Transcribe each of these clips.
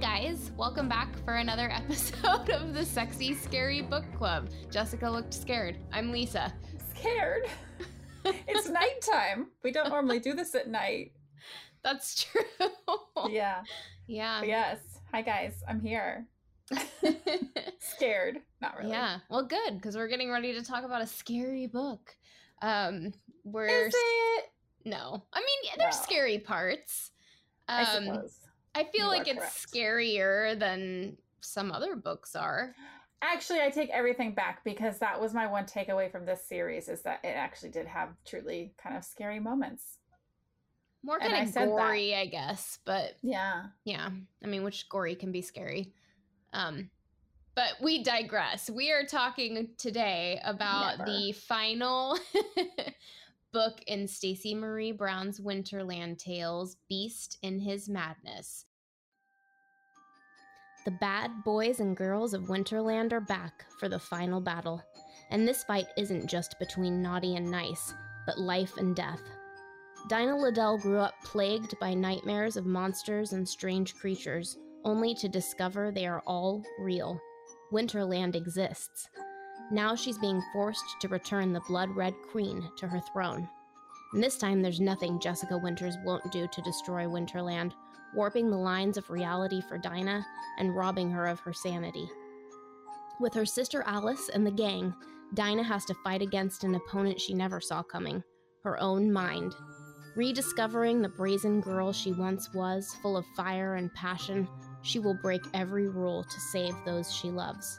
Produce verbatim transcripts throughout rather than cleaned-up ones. guys, welcome back for another episode of the Sexy Scary Book Club. Jessica looked scared. I'm Lisa. Scared? It's nighttime. We don't normally do this at night. That's true. Yeah. Yeah. But yes. Hi guys, I'm here. Scared. Not really. Yeah. Well, good, because we're getting ready to talk about a scary book. Um, we're... Is it? No. I mean, there's no scary parts. Um, I suppose. I feel you like it's correct. Scarier than some other books are. Actually, I take everything back, because that was my one takeaway from this series, is that it actually did have truly kind of scary moments. More kind of gory, I guess, but yeah. Yeah. I mean, which gory can be scary. Um, but we digress. We are talking today about Never. the final book in Stacey Marie Brown's Winterland Tales, Beast in His Madness. The bad boys and girls of Winterland are back for the final battle, and this fight isn't just between naughty and nice, but life and death. Dinah Liddell grew up plagued by nightmares of monsters and strange creatures, only to discover they are all real. Winterland exists. Now she's being forced to return the blood-red queen to her throne. And this time there's nothing Jessica Winters won't do to destroy Winterland, warping the lines of reality for Dinah and robbing her of her sanity. With her sister Alice and the gang, Dinah has to fight against an opponent she never saw coming, her own mind. Rediscovering the brazen girl she once was, full of fire and passion, she will break every rule to save those she loves.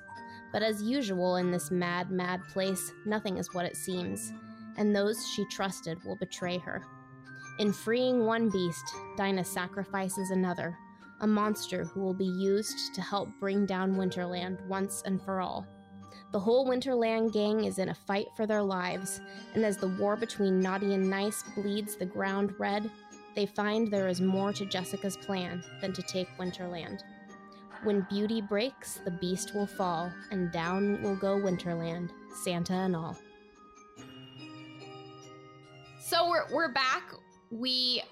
But as usual in this mad, mad place, nothing is what it seems, and those she trusted will betray her. In freeing one beast, Dinah sacrifices another, a monster who will be used to help bring down Winterland once and for all. The whole Winterland gang is in a fight for their lives, and as the war between naughty and nice bleeds the ground red, they find there is more to Jessica's plan than to take Winterland. When beauty breaks, the beast will fall, and down will go Winterland, Santa and all. So we're we're back. We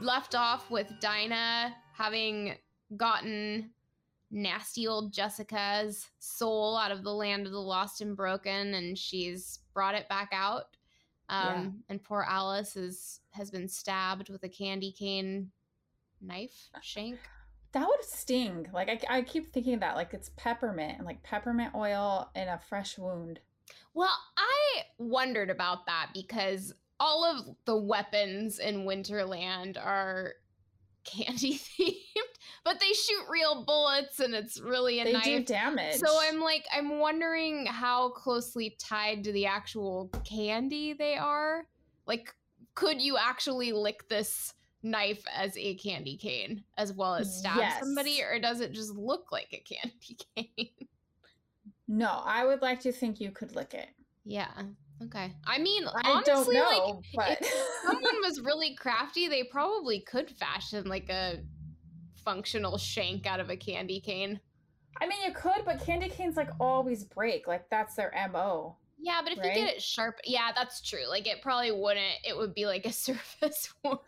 left off with Dinah having gotten nasty old Jessica's soul out of the land of the lost and broken, and she's brought it back out. Um, yeah. And poor Alice is, has been stabbed with a candy cane knife shank. That would sting. Like, I, I keep thinking that, like, it's peppermint and like peppermint oil in a fresh wound. Well, I wondered about that, because all of the weapons in Winterland are candy themed, but they shoot real bullets, and it's really a they knife. They do damage. So I'm like, I'm wondering how closely tied to the actual candy they are. Like, could you actually lick this knife as a candy cane as well as stab yes. somebody, or does it just look like a candy cane? No, I would like to think you could lick it. Yeah. Okay. I mean, I honestly, don't know, like, but... if someone was really crafty, they probably could fashion like a functional shank out of a candy cane. I mean, you could, but candy canes like always break. Like, that's their M O. Yeah, but if right? you get it sharp, yeah, that's true. Like, it probably wouldn't. It would be like a surface wound.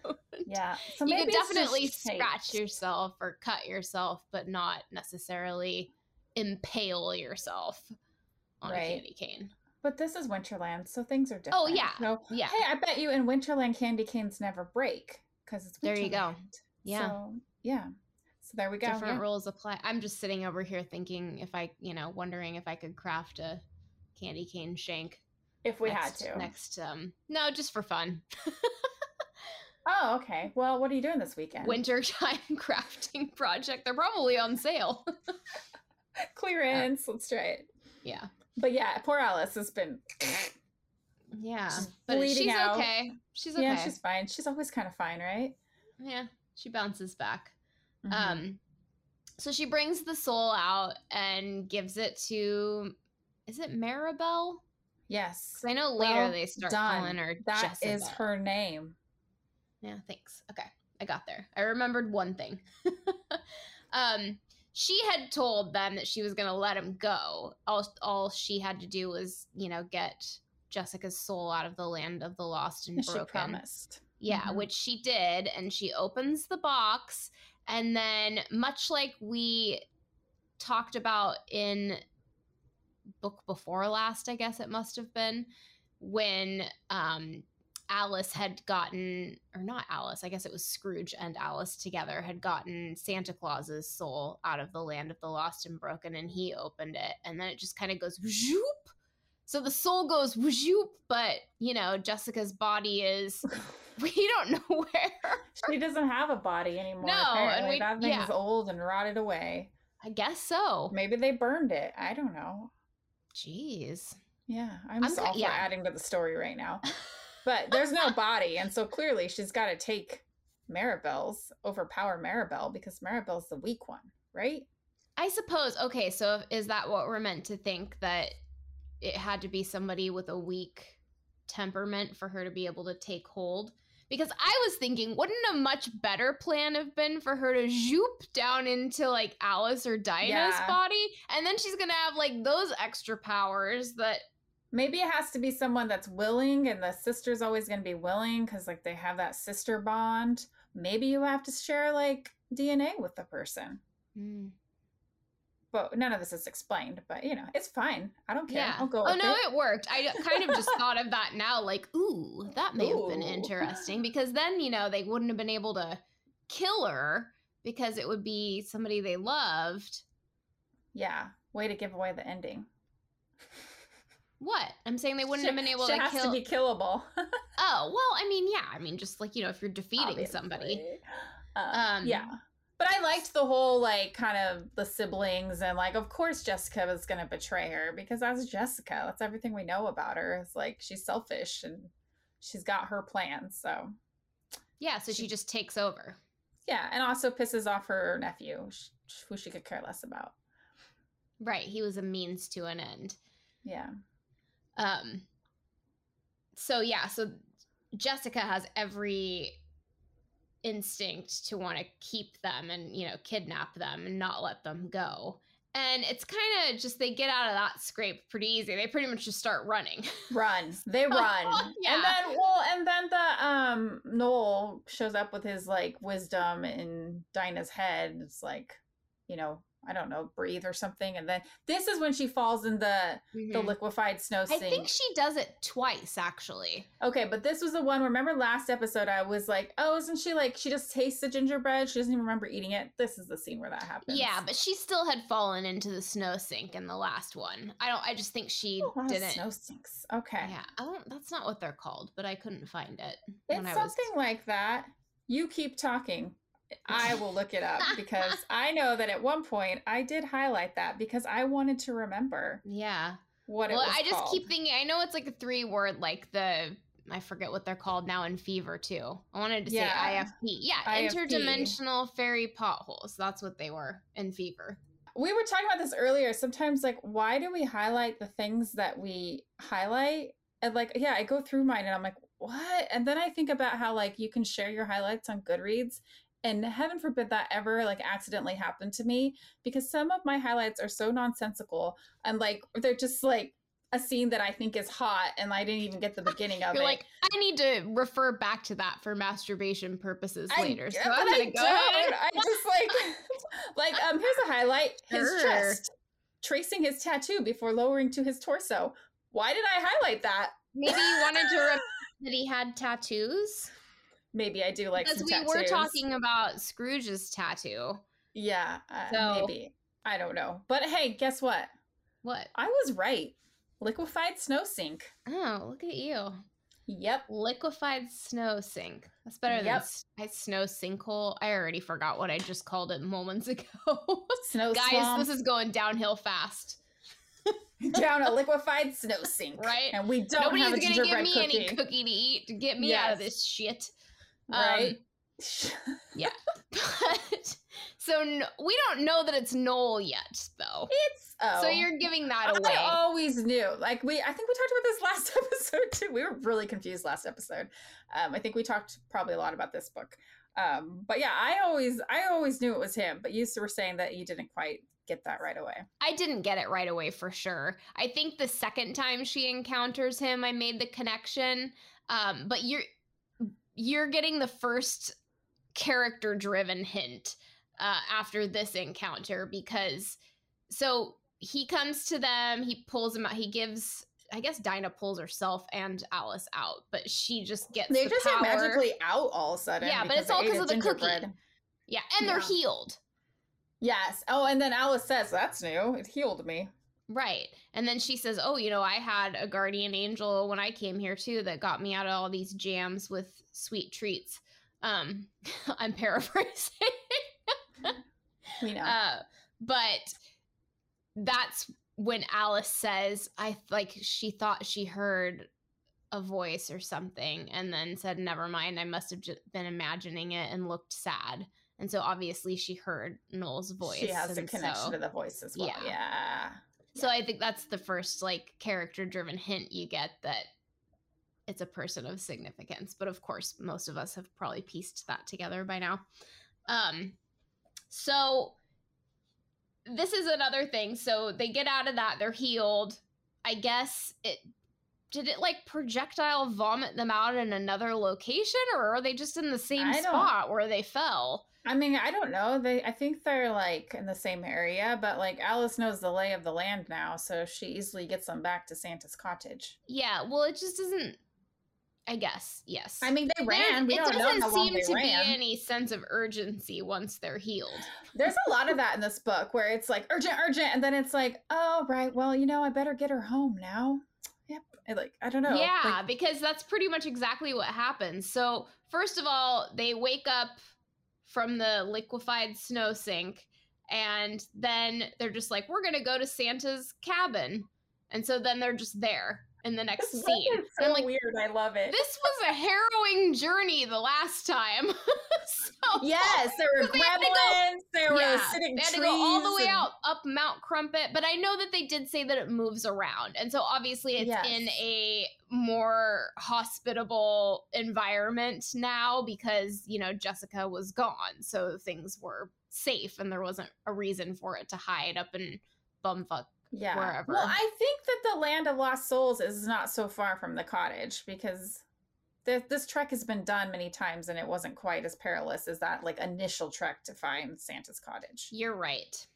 Yeah. So you could definitely scratch yourself or cut yourself, but not necessarily impale yourself on right. a candy cane. But this is Winterland, so things are different. Oh, yeah. So, yeah. Hey, I bet you in Winterland, candy canes never break, because it's Winterland. There you go. Yeah. So, yeah. So there we go. Different yeah. rules apply. I'm just sitting over here thinking if I, you know, wondering if I could craft a candy cane shank if we next, had to next um no just for fun. Oh, okay. Well, what are you doing this weekend? Wintertime crafting project. They're probably on sale. Clearance. Yeah. Let's try it. Yeah, but yeah, poor Alice has been yeah she's but she's out. okay she's okay yeah she's fine. She's always kind of fine, right? Yeah, she bounces back. Mm-hmm. um so she brings the soul out and gives it to, is it Maribel? Yes. Because I know later well they start done. calling her That Jessabelle. Is her name. Yeah, thanks. Okay, I got there. I remembered one thing. um, she had told them that she was going to let him go. All, all she had to do was, you know, get Jessica's soul out of the land of the lost and broken. She promised. Yeah, mm-hmm. which she did. And she opens the box And then, much like we talked about in book before last, I guess it must have been, when um, Alice had gotten, or not Alice, I guess it was Scrooge and Alice together, had gotten Santa Claus's soul out of the land of the lost and broken, and he opened it. And then it just kind of goes, whoop. So the soul goes, whoop, but, you know, Jessica's body is... We don't know where. She doesn't have a body anymore. No, apparently. And we, that thing's yeah. old and rotted away. I guess so. Maybe they burned it. I don't know. Jeez. Yeah, I'm, I'm just all yeah. for adding to the story right now. But there's no body, and so clearly she's got to take Maribel's, overpower Maribel, because Maribel's the weak one, right? I suppose. Okay, so is that what we're meant to think, that it had to be somebody with a weak temperament for her to be able to take hold? Because I was thinking, wouldn't a much better plan have been for her to zoop down into, like, Alice or Dinah's yeah. body? And then she's going to have, like, those extra powers that... Maybe it has to be someone that's willing, and the sister's always going to be willing because, like, they have that sister bond. Maybe you have to share, like, D N A with the person. Mm. But none of this is explained, but, you know, it's fine. I don't care. Yeah. I'll go with it. Oh, no, it. it worked. I kind of just thought of that now, like, ooh, that may ooh. have been interesting. Because then, you know, they wouldn't have been able to kill her because it would be somebody they loved. Yeah. Way to give away the ending. What? I'm saying they wouldn't she, have been able to kill. She has to be killable. Oh, well, I mean, yeah. I mean, just like, you know, if you're defeating Obviously. somebody. Uh, um, yeah. But I liked the whole, like, kind of the siblings, and, like, of course Jessica was going to betray her because that's Jessica. That's everything we know about her. It's like she's selfish and she's got her plans. So, yeah. So she, she just takes over. Yeah. And also pisses off her nephew, who she could care less about. Right. He was a means to an end. Yeah. Um. So, yeah. So Jessica has every... instinct to want to keep them and, you know, kidnap them and not let them go. And it's kind of just, they get out of that scrape pretty easy. They pretty much just start running. Run. They run. Yeah. And then, well, and then the, um, Noel shows up with his, like, wisdom in Dinah's head. It's like, you know, I don't know, breathe or something. And then this is when she falls in the mm-hmm. the liquefied snow sink. I think she does it twice, actually. Okay, but this was the one, remember last episode, I was like, oh, isn't she like, she just tastes the gingerbread. She doesn't even remember eating it. This is the scene where that happens. Yeah, but she still had fallen into the snow sink in the last one. I don't, I just think she oh, didn't. Snow sinks, okay. Yeah, I don't, that's not what they're called, but I couldn't find it. It's something was... like that. You keep talking. I will look it up because I know that at one point I did highlight that because I wanted to remember. Yeah. What it well, was I just called. Keep thinking. I know it's like a three word, like the, I forget what they're called now in Fever too. I wanted to yeah. say I F P. Yeah. I F P. Interdimensional fairy potholes. That's what they were in Fever. We were talking about this earlier. Sometimes, like, why do we highlight the things that we highlight? And, like, yeah, I go through mine and I'm like, what? And then I think about how, like, you can share your highlights on Goodreads. And heaven forbid that ever, like, accidentally happened to me, because some of my highlights are so nonsensical and, like, they're just like a scene that I think is hot and I didn't even get the beginning of You're it. Like, I need to refer back to that for masturbation purposes I, later. So I'm gonna I go. Ahead. I just like, like um, here's a highlight: his sure. chest, tracing his tattoo before lowering to his torso. Why did I highlight that? Maybe you wanted to remember that he had tattoos. Maybe I do like because some we tattoos. Were talking about Scrooge's tattoo. Yeah, uh, so. Maybe. I don't know. But hey, guess what? What? I was right. Liquefied snow sink. Oh, look at you. Yep. Liquefied snow sink. That's better yep. than snow sinkhole. I already forgot what I just called it moments ago. Snow Guys, swamp. This is going downhill fast. Down a liquefied snow sink. Right? And we don't Nobody's have a gingerbread cookie. Nobody's going to give me any cookie to eat to get me yes. out of this shit. Right. Um, yeah. But so no, we don't know that it's Noel yet, though. It's oh. So you're giving that away. I always knew. Like we, I think we talked about this last episode too. We were really confused last episode. Um, I think we talked probably a lot about this book. Um, but yeah, I always, I always knew it was him. But you were saying that you didn't quite get that right away. I didn't get it right away for sure. I think the second time she encounters him, I made the connection. Um, but you're. You're getting the first character-driven hint uh, after this encounter, because so he comes to them, he pulls them out, he gives, I guess Dinah pulls herself and Alice out, but she just gets They the just power. Get magically out all of a sudden. Yeah, but it's all because of the cookie. Yeah, and yeah. they're healed. Yes. Oh, and then Alice says, that's new. It healed me. Right. And then she says, oh, you know, I had a guardian angel when I came here, too, that got me out of all these jams with sweet treats. Um, I'm paraphrasing. We know. Uh, but that's when Alice says, I like she thought she heard a voice or something and then said, never mind, I must have just been imagining it, and looked sad. And so obviously she heard Noel's voice. She has a connection so, to the voice as well. Yeah. yeah. So I think that's the first like character driven hint you get that it's a person of significance. But of course, most of us have probably pieced that together by now. Um, so this is another thing. So they get out of that. They're healed. I guess it did it like projectile vomit them out in another location, or are they just in the same spot where they fell? I mean, I don't know. They, I think they're like in the same area, but like Alice knows the lay of the land now, so she easily gets them back to Santa's cottage. Yeah, well, it just doesn't. I guess yes. I mean, they ran. We don't know how long they ran. It doesn't seem to be any sense of urgency once they're healed. There's a lot of that in this book where it's like urgent, urgent, and then it's like, oh right, well, you know, I better get her home now. Yep. I like I don't know. Yeah, like, because that's pretty much exactly what happens. So first of all, they wake up from the liquefied snow sink, and then they're just like, we're gonna go to Santa's cabin, and so then they're just there in the next this scene. It's so like, weird. I love it. This was a harrowing journey the last time. so, yes, there were gremlins. There were yeah, acidic they had trees. They had to go all the way and... out up Mount Crumpet, but I know that they did say that it moves around, and so obviously it's yes. in a more hospitable environment now because, you know, Jessica was gone, so things were safe and there wasn't a reason for it to hide up in bumfuck yeah wherever. Well, I think that the Land of Lost Souls is not so far from the cottage because th this trek has been done many times and it wasn't quite as perilous as that like initial trek to find Santa's cottage. You're right.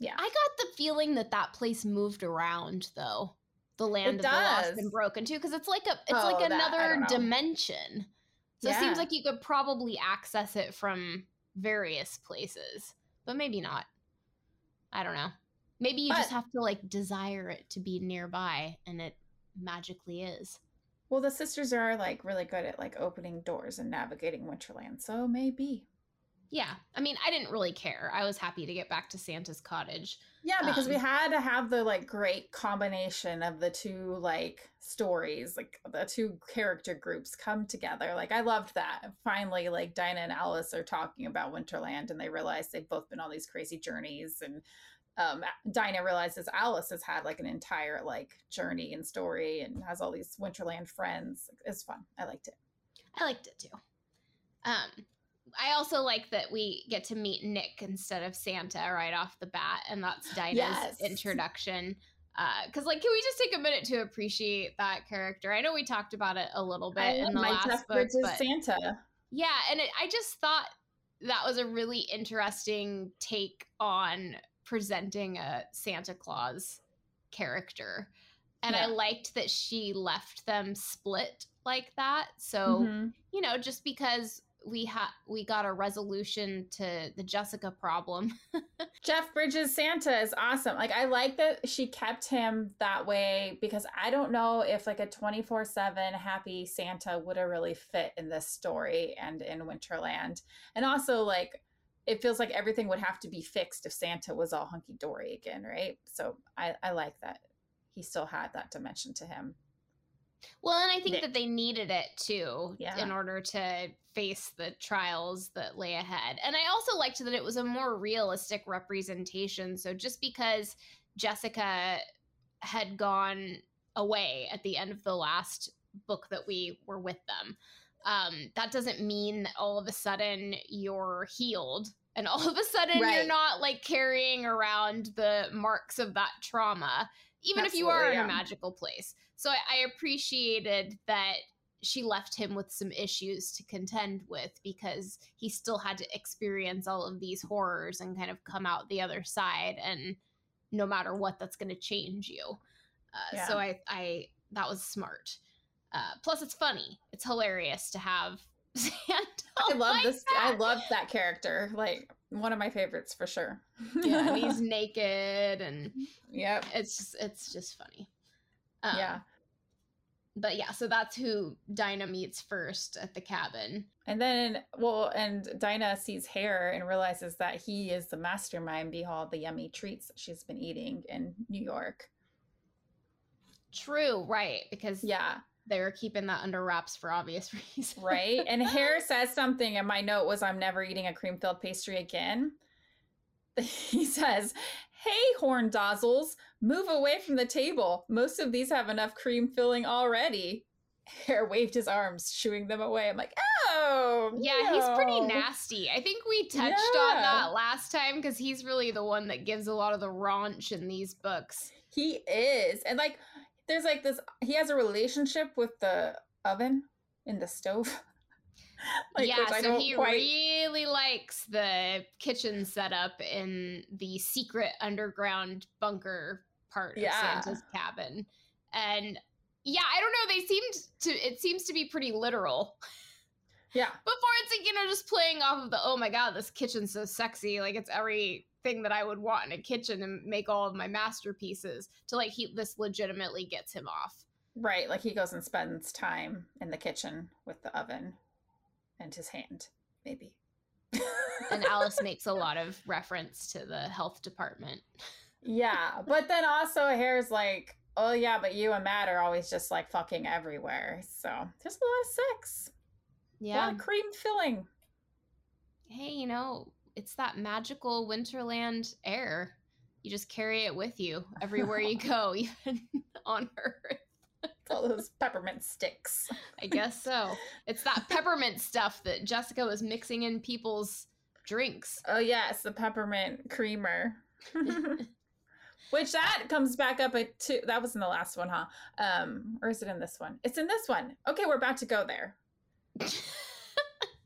Yeah, I got the feeling that that place moved around though. The land of the lost and broken too, because it's like a it's oh, like another that, dimension. So yeah. It seems like you could probably access it from various places, but maybe not. I don't know. Maybe you but, just have to like desire it to be nearby, and it magically is. Well, the sisters are like really good at like opening doors and navigating Winterland, so maybe. Yeah, I mean, I didn't really care. I was happy to get back to Santa's cottage. Yeah, because um, we had to have the like great combination of the two like stories, like the two character groups come together. Like I loved that. Finally, like Dinah and Alice are talking about Winterland, and they realize they've both been on these crazy journeys, and um, Dinah realizes Alice has had like an entire like journey and story, and has all these Winterland friends. It's fun. I liked it. I liked it too. Um. I also like that we get to meet Nick instead of Santa right off the bat, and that's Dinah's yes. introduction. Because, uh, like, can we just take a minute to appreciate that character? I know we talked about it a little bit I in the last book, but Santa. Yeah, and it, I just thought that was a really interesting take on presenting a Santa Claus character, and yeah. I liked that she left them split like that. So, mm-hmm. you know, just because. We had we got a resolution to the Jessica problem. Jeff Bridges' Santa is awesome. Like I like that she kept him that way because I don't know if like a twenty-four seven happy Santa would have really fit in this story and in Winterland. And also like it feels like everything would have to be fixed if Santa was all hunky dory again, right? So I, I like that he still had that dimension to him. Well, and I think Nick. that they needed it too yeah. in order to face the trials that lay ahead. And I also liked that it was a more realistic representation. So just because Jessica had gone away at the end of the last book that we were with them, um, that doesn't mean that all of a sudden you're healed and all of a sudden right. you're not like carrying around the marks of that trauma, even Absolutely, if you are in yeah. a magical place. So I, I appreciated that she left him with some issues to contend with, because he still had to experience all of these horrors and kind of come out the other side. And no matter what, that's going to change you. Uh, yeah. So I, I, that was smart. Uh, plus it's funny. It's hilarious to have Santa. I love like this. That. I love that character. Like one of my favorites for sure. Yeah. And he's naked and yeah, it's just, it's just funny. Um, yeah. But yeah, so that's who Dinah meets first at the cabin. And then, well, and Dinah sees Hare and realizes that he is the mastermind behind all the yummy treats she's been eating in New York. True, right, because yeah, they're keeping that under wraps for obvious reasons. Right, and Hare says something, and my note was, I'm never eating a cream-filled pastry again. He says, hey, horn dozzles, move away from the table. Most of these have enough cream filling already. Hare waved his arms, shooing them away. I'm like, oh. Yeah, no. He's pretty nasty. I think we touched yeah. on that last time, because he's really the one that gives a lot of the raunch in these books. He is. And like, there's like this, he has a relationship with the oven in the stove. Like, yeah, so he quite... really likes the kitchen setup in the secret underground bunker part yeah. of Santa's cabin. And yeah, I don't know, they seemed to, it seems to be pretty literal. Yeah. Before it's like, you know, just playing off of the, oh my God, this kitchen's so sexy. Like it's everything that I would want in a kitchen and make all of my masterpieces, to like, he, this legitimately gets him off. Right, like he goes and spends time in the kitchen with the oven. And his hand, maybe. And Alice makes a lot of reference to the health department. Yeah, but then also Hare's like, oh yeah, but you and Matt are always just like fucking everywhere. So there's a lot of sex. Yeah. A lot of cream filling. Hey, you know, it's that magical Winterland air. You just carry it with you everywhere you go, even on Earth. All those peppermint sticks. I guess so. It's that peppermint stuff that Jessica was mixing in people's drinks. Oh yes, the peppermint creamer. Which that comes back up at two. That was in the last one, huh? Um, or is it in this one? It's in this one. Okay, we're about to go there.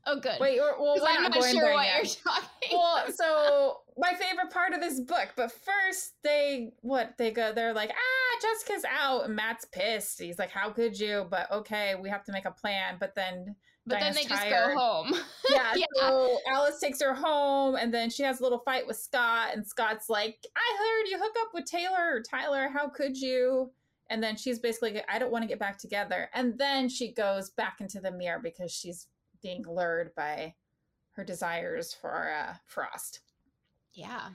Oh, good. Wait, well, we're I'm not, not going sure there what yet. You're talking. Well, so my favorite part of this book, but first they, what they go, they're like, ah, Jessica's out, and Matt's pissed. He's like, how could you? But okay, we have to make a plan. But then, but Dinah's then they tired. Just go home. Yeah, yeah. So Alice takes her home, and then she has a little fight with Scott, and Scott's like, I heard you hook up with Taylor or Tyler. How could you? And then she's basically like, I don't want to get back together. And then she goes back into the mirror because she's being lured by her desires for uh, Frost. Yeah.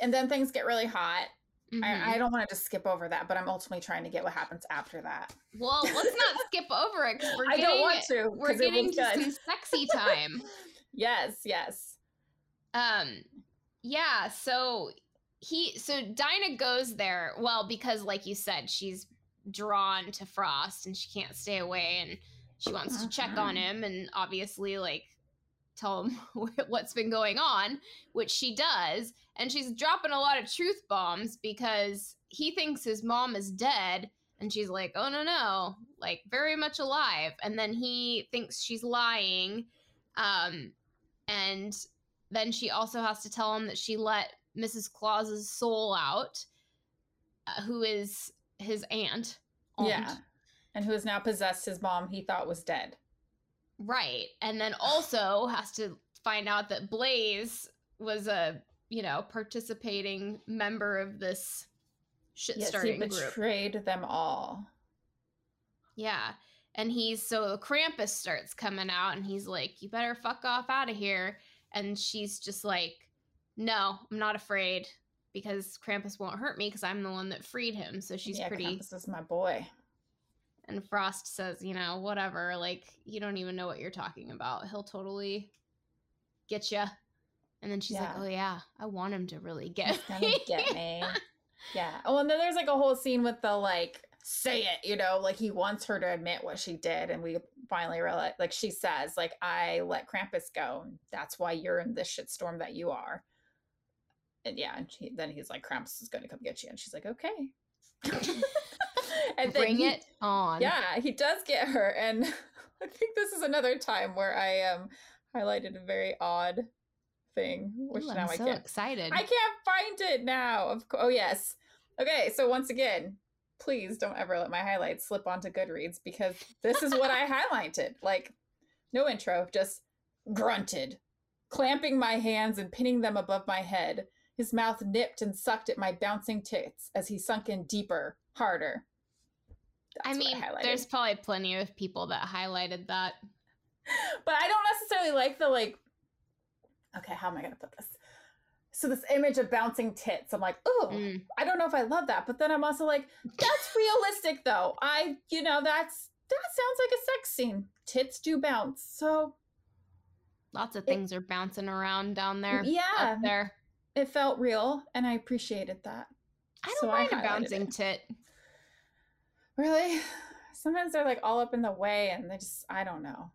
And then things get really hot. Mm-hmm. I, I don't want to just skip over that, but I'm ultimately trying to get what happens after that. Well, let's not skip over it. We're I getting, don't want to. We're getting to good. Some sexy time. Yes, yes. Um, yeah, so he, so Dinah goes there, well, because like you said, she's drawn to Frost and she can't stay away, and she wants to check on him and obviously like tell him what's been going on, which she does. And she's dropping a lot of truth bombs because he thinks his mom is dead. And she's like, oh, no, no, like very much alive. And then he thinks she's lying. Um, and then she also has to tell him that she let Missus Claus's soul out, uh, who is his aunt. aunt. Yeah. And who has now possessed his mom he thought was dead. Right. And then also has to find out that Blaze was a, you know, participating member of this shit-starting group. Yes, he betrayed group. them all. Yeah. And he's, so Krampus starts coming out and he's like, you better fuck off out of here. And she's just like, no, I'm not afraid because Krampus won't hurt me because I'm the one that freed him. So she's yeah, pretty... Krampus is my boy. And Frost says, you know, whatever, like, you don't even know what you're talking about. He'll totally get you. And then she's yeah. like, oh, yeah, I want him to really get He's me. Get me. Yeah. Oh, and then there's like a whole scene with the, like, say it, you know, like he wants her to admit what she did. And we finally realize, like she says, like, I let Krampus go. And that's why you're in this shitstorm that you are. And yeah, and she, then he's like, Krampus is going to come get you. And she's like, okay. And then Bring he, it on. Yeah, he does get her. And I think this is another time where I um, highlighted a very odd thing, which Ooh, now I'm I so can't. Excited. I can't find it now. Of co- oh, yes. Okay, so once again, please don't ever let my highlights slip onto Goodreads, because this is what I highlighted. Like, no intro, just grunted, clamping my hands and pinning them above my head. His mouth nipped and sucked at my bouncing tits as he sunk in deeper, harder. That's I mean, I there's probably plenty of people that highlighted that. But I don't necessarily like the, like, okay, how am I going to put this? So this image of bouncing tits, I'm like, ooh, mm. I don't know if I love that. But then I'm also like, that's realistic, though. I, you know, that's that sounds like a sex scene. Tits do bounce. So lots of things it, are bouncing around down there. Yeah. Up there. It felt real, and I appreciated that. I don't so mind I a bouncing it. tit. Really? Sometimes they're like all up in the way, and they just, I don't know.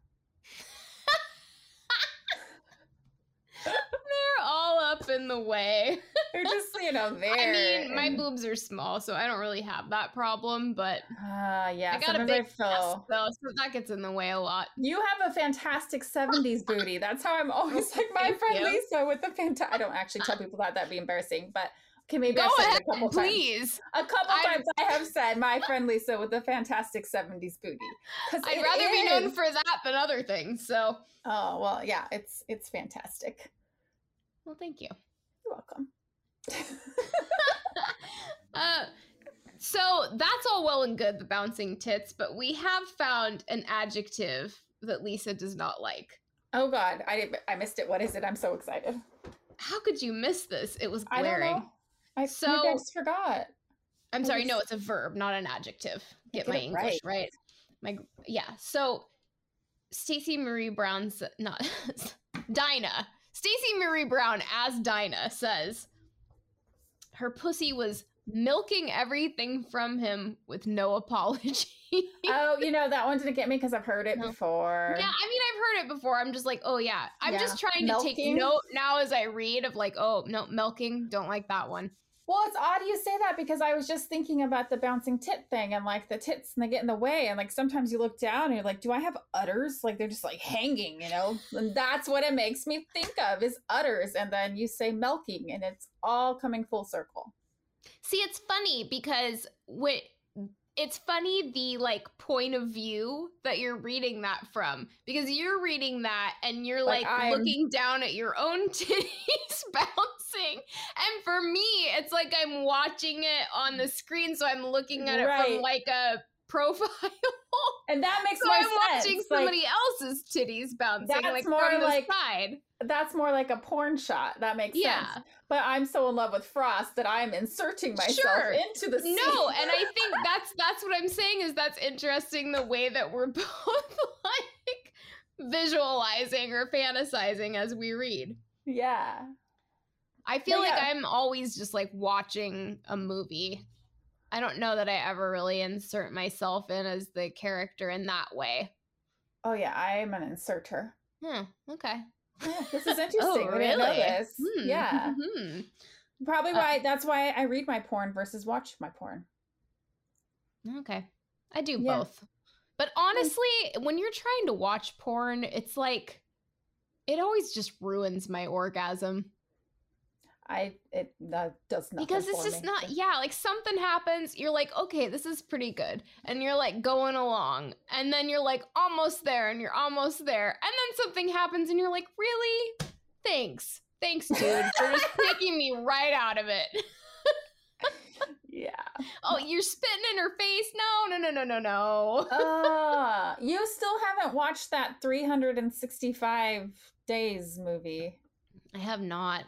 They're all up in the way. They're just, you know, there. I mean, and... my boobs are small, so I don't really have that problem, but uh, yeah, I got a big feel... chest, though, so that gets in the way a lot. You have a fantastic seventies booty. That's how I'm always like my Thank friend you. Lisa with the fantastic... I don't actually tell people that. That'd be embarrassing, but okay, maybe Go I've said ahead, it a couple please. times. A couple I'm... times I have said my friend Lisa with the fantastic seventies booty. I'd rather is... be known for that than other things, so. Oh, well, yeah, it's it's fantastic. Well, thank you. You're welcome. uh, so that's all well and good, the bouncing tits, but we have found an adjective that Lisa does not like. Oh, God. I I missed it. What is it? I'm so excited. How could you miss this? It was glaring. I don't know. I, so, you guys forgot. I'm I sorry. Was... No, it's a verb, not an adjective. Get, get my English right. right. My Yeah. So Stacey Marie Brown's not Dinah. Stacey Marie Brown as Dinah says her pussy was milking everything from him with no apology. Oh, you know, that one didn't get me because I've heard it no. before. Yeah, I mean, I've heard it before. I'm just like, oh, yeah. I'm yeah. just trying milking. to take note now as I read of like, oh, no, milking. Don't like that one. Well, it's odd you say that because I was just thinking about the bouncing tit thing and like the tits and they get in the way. And like sometimes you look down and you're like, do I have udders? Like they're just like hanging, you know? And that's what it makes me think of is udders. And then you say milking and it's all coming full circle. See, it's funny because what it's funny the like point of view that you're reading that from because you're reading that and you're like, like looking down at your own titties bouncing. And for me, it's like I'm watching it on the screen. So I'm looking at it right. from like a profile. And that makes so more I'm sense. I'm watching somebody like, else's titties bouncing that's like more from like, the side. That's more like a porn shot. That makes yeah. sense. But I'm so in love with Frost that I'm inserting myself sure. into the scene. No, and I think that's that's what I'm saying is that's interesting the way that we're both like visualizing or fantasizing as we read. Yeah. I feel but like yeah. I'm always just like watching a movie. I don't know that I ever really insert myself in as the character in that way. Oh, yeah. I'm an inserter. Hmm. Okay. Yeah, this is interesting. Oh, really? I didn't know this. Mm-hmm. Yeah. Mm-hmm. Probably why uh, that's why I read my porn versus watch my porn. Okay. I do yeah. both. But honestly, when you're trying to watch porn, it's like it always just ruins my orgasm. I it that does not because it's just me. not yeah like something happens you're like okay this is pretty good and you're like going along and then you're like almost there and you're almost there and then something happens and you're like really thanks thanks dude for just taking me right out of it. Yeah. Oh, you're spitting in her face. No, no, no, no, no, no. uh, you still haven't watched that three hundred sixty-five days movie. I have not.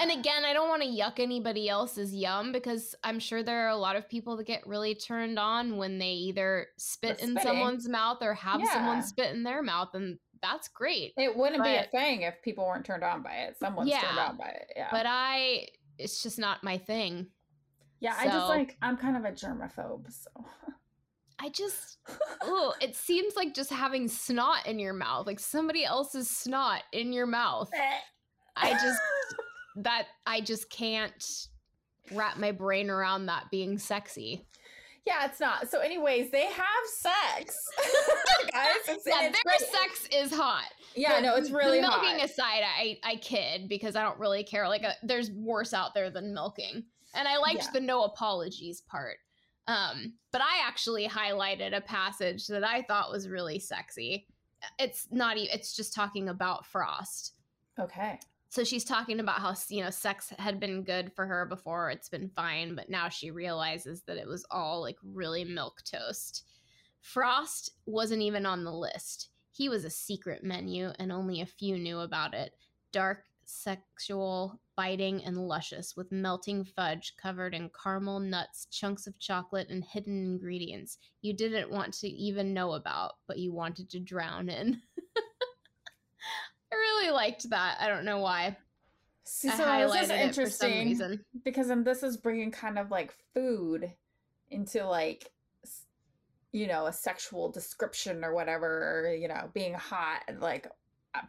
And again, I don't want to yuck anybody else's yum because I'm sure there are a lot of people that get really turned on when they either spit in someone's mouth or have yeah. someone spit in their mouth. And that's great. It wouldn't but, be a thing if people weren't turned on by it. Someone's yeah, turned on by it. Yeah. But I, it's just not my thing. Yeah. So, I just like, I'm kind of a germaphobe. So I just, oh, it seems like just having snot in your mouth, like somebody else's snot in your mouth. I just that I just can't wrap my brain around that being sexy. Yeah, it's not. So anyways, they have sex. Guys, it's, yeah, it's their great. Sex is hot. Yeah, the, no, it's really the milking hot. Aside, I, I kid because I don't really care. Like, a, there's worse out there than milking. And I liked yeah. the no apologies part. Um, but I actually highlighted a passage that I thought was really sexy. It's not even, it's just talking about Frost. Okay. So she's talking about how, you know, sex had been good for her before, it's been fine, but now she realizes that it was all like really milquetoast. Frost wasn't even on the list. He was a secret menu and only a few knew about it. Dark, sexual, biting, and luscious, with melting fudge covered in caramel, nuts, chunks of chocolate, and hidden ingredients you didn't want to even know about, but you wanted to drown in. I really liked that. I don't know why. So this is interesting because um, this is bringing kind of like food into like, you know, a sexual description or whatever, or, you know, being hot. Like,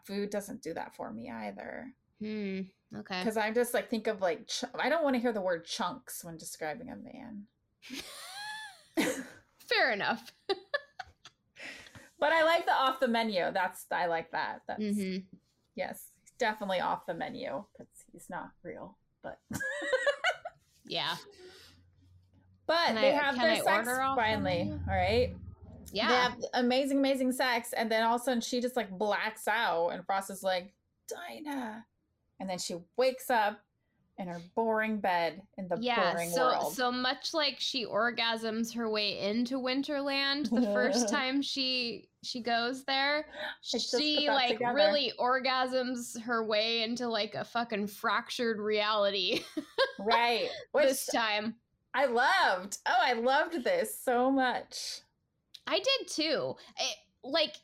food doesn't do that for me either. Hmm. Okay. Because I'm just like, think of like, ch- I don't want to hear the word chunks when describing a man. Fair enough. But I like the off the menu. That's, I like that. That's mm-hmm. Yes, definitely off the menu. That's, he's not real, but yeah. But can they I, have their I sex finally. The all right. Yeah. They have amazing, amazing sex, and then all of a sudden she just like blacks out, and Frost is like, Dinah, and then she wakes up in her boring bed in the yeah, boring so, world. Yeah, so much like she orgasms her way into Winterland the first time she she goes there, she like together. Really orgasms her way into like a fucking fractured reality. Right. Which this time. I loved. Oh, I loved this so much. I did too. It, like,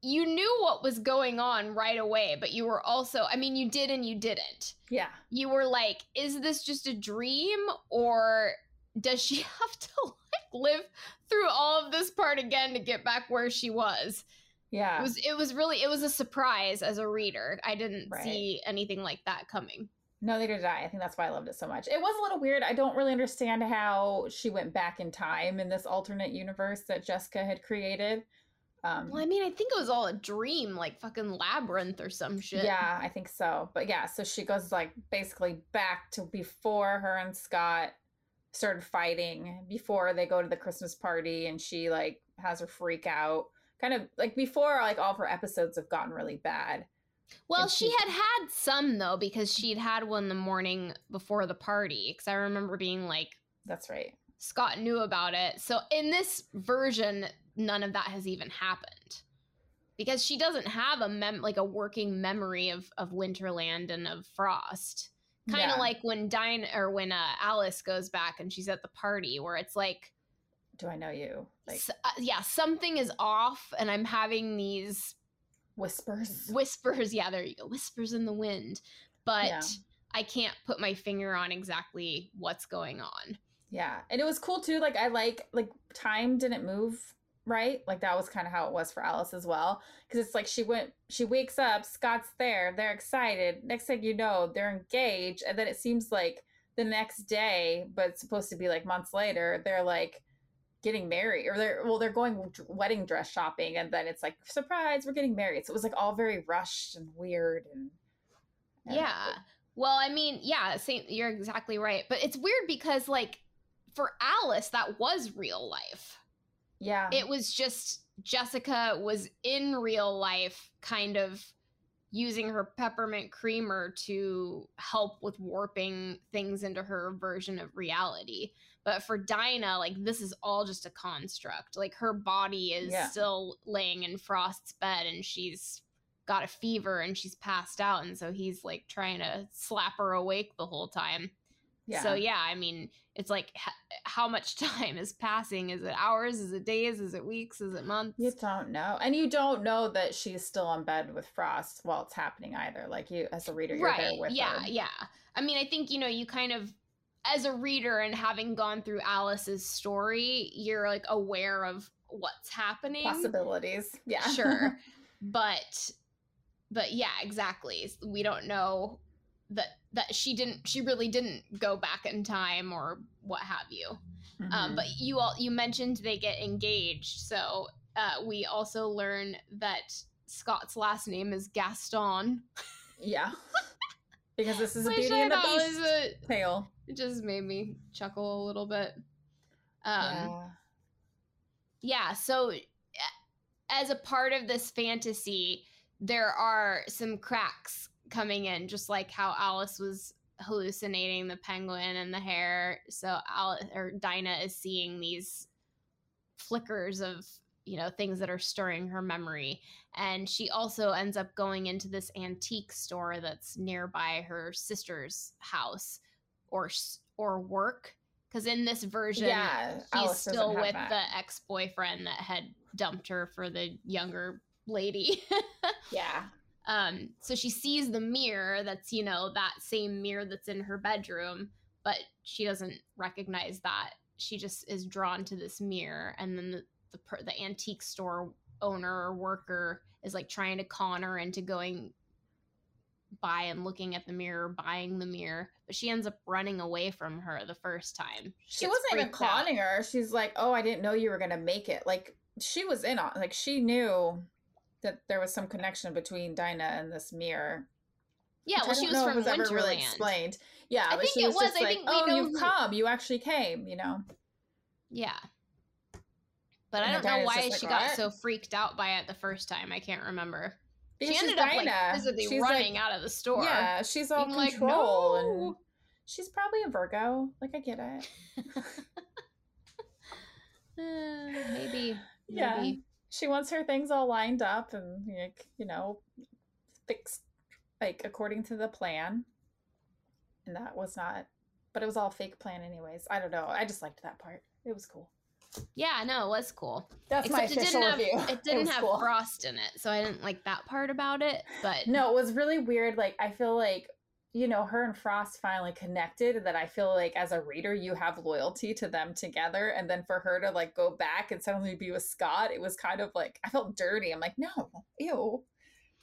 you knew what was going on right away, but you were also, I mean, you did and you didn't. Yeah. You were like, is this just a dream, or does she have to like live through all of this part again to get back where she was? Yeah. It was, it was really, it was a surprise as a reader. I didn't right. see anything like that coming. No, neither did I. I think that's why I loved it so much. It was a little weird. I don't really understand how she went back in time in this alternate universe that Jessica had created. Um, well, I mean, I think it was all a dream, like fucking Labyrinth or some shit. Yeah, I think so. But yeah, so she goes like basically back to before her and Scott started fighting, before they go to the Christmas party, and she like has her freak out. Kind of like before like all of her episodes have gotten really bad. Well, she, she had had some though, because she'd had one the morning before the party. Because I remember being like, that's right. Scott knew about it. So in this version, none of that has even happened, because she doesn't have a mem like a working memory of of Winterland and of Frost. Kind of yeah. like when Dine or when uh, Alice goes back and she's at the party, where it's like, do I know you? Like, so, uh, yeah, something is off, and I'm having these whispers. Whispers, yeah, there you go, whispers in the wind, but yeah. I can't put my finger on exactly what's going on. Yeah, and it was cool too. Like I like like time didn't move. Right? Like that was kind of how it was for Alice as well. Because it's like she went, she wakes up, Scott's there, they're excited. Next thing you know, they're engaged. And then it seems like the next day, but it's supposed to be like months later, they're like getting married, or they're, well, they're going wedding dress shopping. And then it's like, surprise, we're getting married. So it was like all very rushed and weird. And, and yeah. It, well, I mean, yeah, same, you're exactly right. But it's weird because like for Alice, that was real life. Yeah. It was just Jessica was in real life kind of using her peppermint creamer to help with warping things into her version of reality. But for Dinah, like this is all just a construct. Like her body is yeah. still laying in Frost's bed, and she's got a fever and she's passed out. And so he's like trying to slap her awake the whole time. Yeah. So, yeah, I mean, it's like h- how much time is passing? Is it hours? Is it days? Is it weeks? Is it months? You don't know. And you don't know that she's still in bed with Frost while it's happening either. Like you as a reader, you're right. there with yeah, her. Yeah. I mean, I think, you know, you kind of as a reader and having gone through Alice's story, you're like aware of what's happening. Possibilities. Yeah, sure. But but, yeah, exactly. We don't know that that she didn't she really didn't go back in time or what have you. Mm-hmm. Um, but you all you mentioned they get engaged, so uh, we also learn that Scott's last name is Gaston. Yeah. Because this is a Beauty and the Beast tale. It just made me chuckle a little bit. Um, yeah. yeah, so as a part of this fantasy, there are some cracks coming in, just like how Alice was hallucinating the penguin and the hare. So Alice, or Dinah, is seeing these flickers of, you know, things that are stirring her memory. And she also ends up going into this antique store that's nearby her sister's house or or work. Because in this version, yeah, he's Alice still with that. the ex-boyfriend that had dumped her for the younger lady. Yeah. Um, so she sees the mirror that's, you know, that same mirror that's in her bedroom, but she doesn't recognize that. She just is drawn to this mirror. And then the the, per- the antique store owner or worker is like trying to con her into going by and looking at the mirror, buying the mirror, but she ends up running away from her the first time. She, she wasn't even conning out. her. She's like, oh, I didn't know you were going to make it. Like, she was in on, like, she knew that there was some connection between Dinah and this mirror. Yeah, well, she was from Winterland. Which I don't know if it was ever really explained. Yeah, I but think she was, it was just I like, think we oh, know you've who... come. You actually came, you know? Yeah. But and I don't know why she like, got what? so freaked out by it the first time. I can't remember. Because she ended up Dinah. like physically she's running like, out of the store. Yeah, she's all control. Like, no. And she's probably a Virgo. Like, I get it. uh, maybe. Yeah. Maybe. She wants her things all lined up and, like, you know, fixed, like, according to the plan. And that was not, but it was all fake plan anyways. I don't know. I just liked that part. It was cool. Yeah, no, it was cool. That's Except my official it didn't have, review. It didn't it have cool. Frost in it, so I didn't like that part about it. But no, it was really weird. Like, I feel like, you know, her and Frost finally connected, and that I feel like as a reader, you have loyalty to them together. And then for her to like go back and suddenly be with Scott, it was kind of like, I felt dirty. I'm like, no, ew.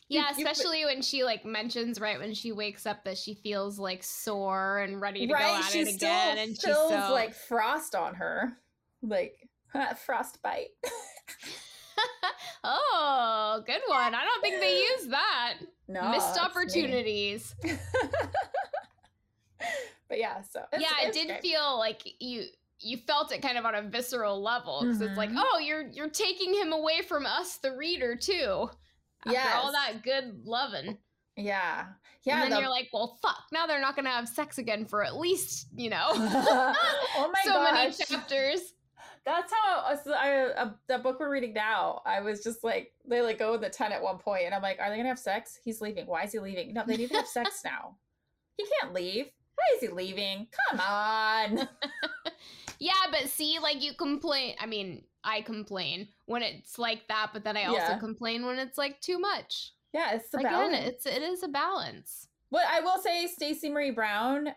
Yeah, you, especially you, when she like mentions right when she wakes up that she feels like sore and ready to right, go at it again. Still and she feels so... like Frost on her. Like, frostbite. Oh, good one. I don't think they use that. No. Missed opportunities. But yeah, so. It's, yeah, it's it did great. feel like you you felt it kind of on a visceral level. Because mm-hmm. it's like, oh, you're you're taking him away from us, the reader, too. After yes. all that good loving. Yeah. Yeah, and then the... you're like, well, fuck, now they're not going to have sex again for at least, you know. Oh my so gosh. So many chapters. That's how so I, uh, the book we're reading now, I was just like, they like go with the tent at one point, and I'm like, are they going to have sex? He's leaving. Why is he leaving? No, they need to have sex now. He can't leave. Why is he leaving? Come on. Yeah, but see, like you complain. I mean, I complain when it's like that, but then I also yeah. complain when it's like too much. Yeah, it's the Again, balance. It's, it is a balance. But I will say Stacey Marie Brown,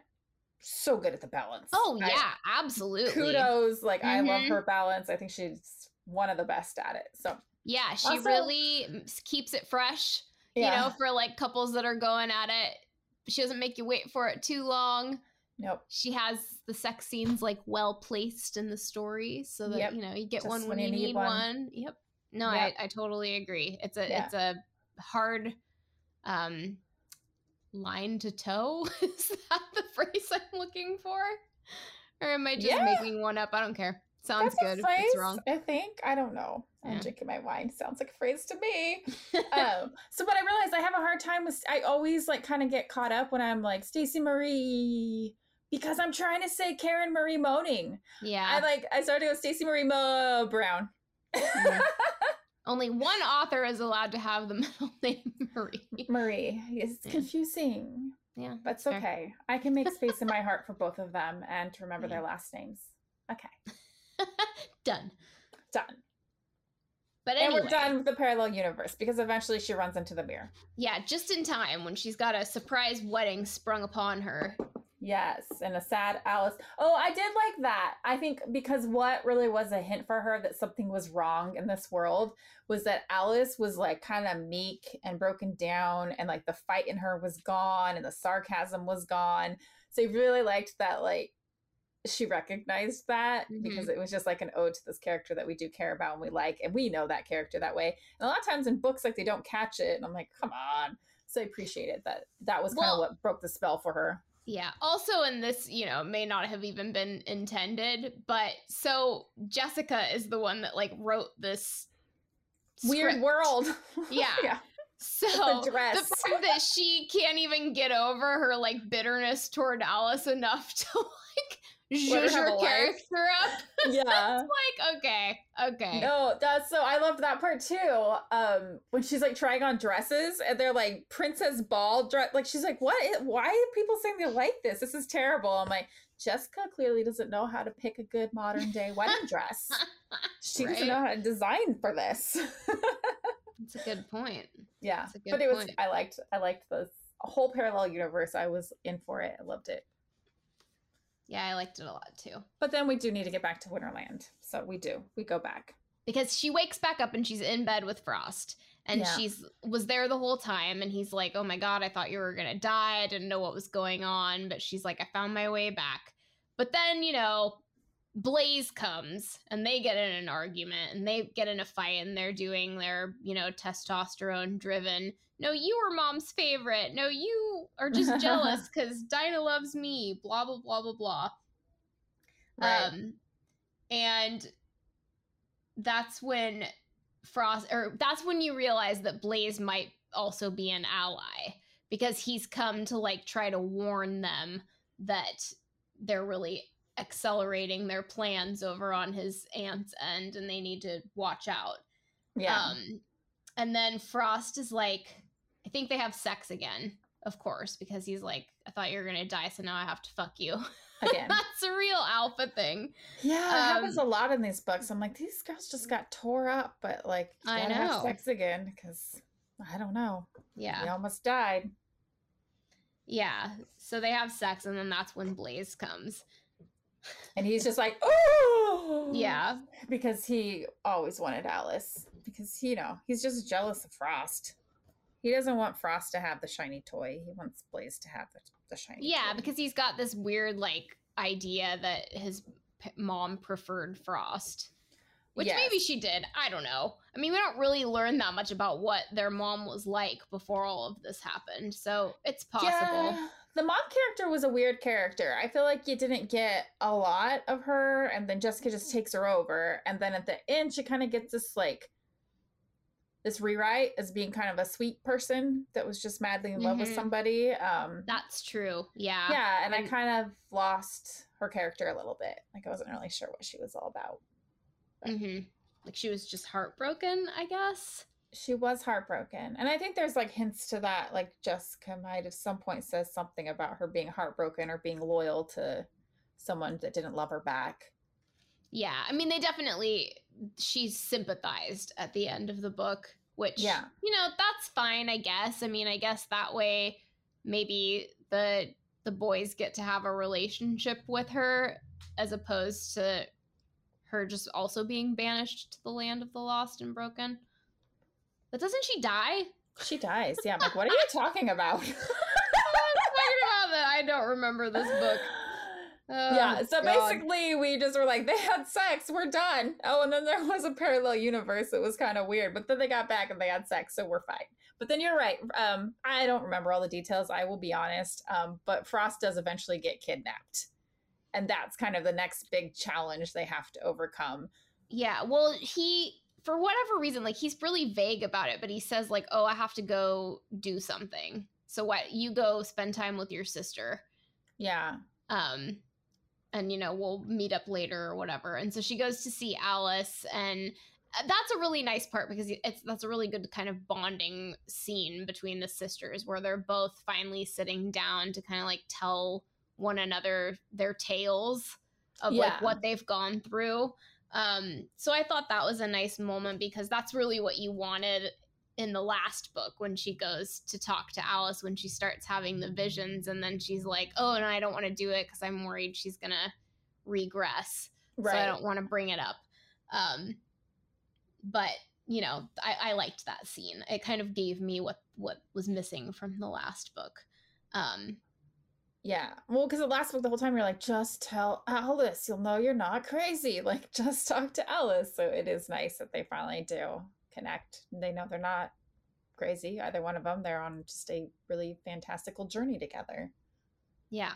so good at the balance. Oh, I, yeah, absolutely. Kudos. Like, mm-hmm. I love her balance. I think she's one of the best at it. So yeah, she also, really keeps it fresh, yeah. you know, for, like, couples that are going at it. She doesn't make you wait for it too long. Nope. She has the sex scenes, like, well-placed in the story so that, yep. you know, you get Just one when you need, need one. one. Yep. No, yep. I, I totally agree. It's a yeah. It's a... hard um line to toe. Is that the phrase I'm looking for, or am I just yeah. making one up? I don't care. Sounds That's good a phrase, if it's wrong. I think I don't know yeah. I'm drinking my wine. Sounds like a phrase to me. um so but I realized I have a hard time with I always like kind of get caught up when I'm like Stacey Marie, because I'm trying to say Karen Marie Moaning. Yeah, I like I started with Stacey Marie Mo- Brown. Mm-hmm. Only one author is allowed to have the middle name Marie. Marie. It's confusing. Yeah. That's fair. Okay. I can make space in my heart for both of them and to remember yeah. their last names. Okay. Done. Done. But anyway. And we're done with the parallel universe, because eventually she runs into the mirror. Yeah, just in time when she's got a surprise wedding sprung upon her. Yes, and a sad Alice. Oh, I did like that. I think because what really was a hint for her that something was wrong in this world was that Alice was like kind of meek and broken down, and like the fight in her was gone and the sarcasm was gone. So I really liked that, like, she recognized that mm-hmm. because it was just like an ode to this character that we do care about and we like, and we know that character that way. And a lot of times in books, like, they don't catch it, and I'm like, come on. So I appreciated that. That was kind of well, what broke the spell for her. Yeah. Also, in this, you know, may not have even been intended, but so Jessica is the one that like wrote this script. Weird world. Yeah. yeah. So the, the fact that she can't even get over her like bitterness toward Alice enough to like zhuzh her character up. Yeah. That's like, okay. Okay. No, that's so I loved that part too. Um, when she's like trying on dresses and they're like princess ball dress. Like she's like, what? Why are people saying they like this? This is terrible. I'm like, Jessica clearly doesn't know how to pick a good modern day wedding dress. She right? doesn't know how to design for this. That's a good point. Yeah. Good but it was, point. I liked, I liked this whole parallel universe. I was in for it. I loved it. Yeah, I liked it a lot too. But then we do need to get back to Winterland. So we do. We go back. Because she wakes back up and she's in bed with Frost. And yeah. she's was there the whole time. And he's like, oh my God, I thought you were going to die. I didn't know what was going on. But she's like, I found my way back. But then, you know, Blaze comes and they get in an argument and they get in a fight and they're doing their, you know, testosterone driven. No, you were mom's favorite. No, you are just jealous because Dinah loves me. Blah, blah, blah, blah, blah. Right. Um, and that's when Frost or that's when you realize that Blaze might also be an ally because he's come to like try to warn them that they're really accelerating their plans over on his aunt's end and they need to watch out. Yeah. Um, and then Frost is like, I think they have sex again, of course, because he's like, I thought you were going to die, so now I have to fuck you. Again. That's a real alpha thing. Yeah, um, it happens a lot in these books. I'm like, these girls just got tore up, but like, you gotta I know. Have sex again because I don't know. Yeah. They almost died. Yeah. So they have sex and then that's when Blaze comes. And he's just like, oh, yeah, because he always wanted Alice because, you know, he's just jealous of Frost. He doesn't want Frost to have the shiny toy. He wants Blaze to have the, the shiny yeah, toy. Yeah, because he's got this weird, like, idea that his p- mom preferred Frost, which yes. maybe she did. I don't know. I mean, we don't really learn that much about what their mom was like before all of this happened. So it's possible. Yeah. The mom character was a weird character. I feel like you didn't get a lot of her, and then Jessica just takes her over, and then at the end she kind of gets this like this rewrite as being kind of a sweet person that was just madly in love mm-hmm. with somebody. Um, That's true. Yeah. Yeah, and, and I kind of lost her character a little bit. Like I wasn't really sure what she was all about. Mm-hmm. Like she was just heartbroken, I guess. She was heartbroken. And I think there's like hints to that. Like Jessica might have some point says something about her being heartbroken or being loyal to someone that didn't love her back. Yeah. I mean, they definitely, she sympathized at the end of the book, which, yeah. you know, that's fine, I guess. I mean, I guess that way maybe the, the boys get to have a relationship with her as opposed to her just also being banished to the land of the lost and broken. But doesn't she die? She dies. Yeah. I'm like, what are you talking about? I was talking about that. I don't remember this book. Oh, yeah. So God. Basically, we just were like, they had sex. We're done. Oh, and then there was a parallel universe that was kind of weird. But then they got back and they had sex. So we're fine. But then you're right. Um, I don't remember all the details. I will be honest. Um, but Frost does eventually get kidnapped. And that's kind of the next big challenge they have to overcome. Yeah. Well, he... For whatever reason, like, he's really vague about it, but he says, like, oh, I have to go do something. So what? You go spend time with your sister. Yeah. Um, and, you know, we'll meet up later or whatever. And so she goes to see Alice. And that's a really nice part because it's that's a really good kind of bonding scene between the sisters where they're both finally sitting down to kind of, like, tell one another their tales of, yeah. like, what they've gone through. Um, so I thought that was a nice moment because that's really what you wanted in the last book when she goes to talk to Alice, when she starts having the visions, and then she's like, oh, and I don't want to do it because I'm worried she's going to regress. Right. So I don't want to bring it up. Um, but, you know, I, I liked that scene. It kind of gave me what, what was missing from the last book. Um, yeah. Well, because the last book, the whole time you're like, just tell Alice. You'll know you're not crazy. Like, just talk to Alice. So it is nice that they finally do connect. They know they're not crazy, either one of them. They're on just a really fantastical journey together. Yeah.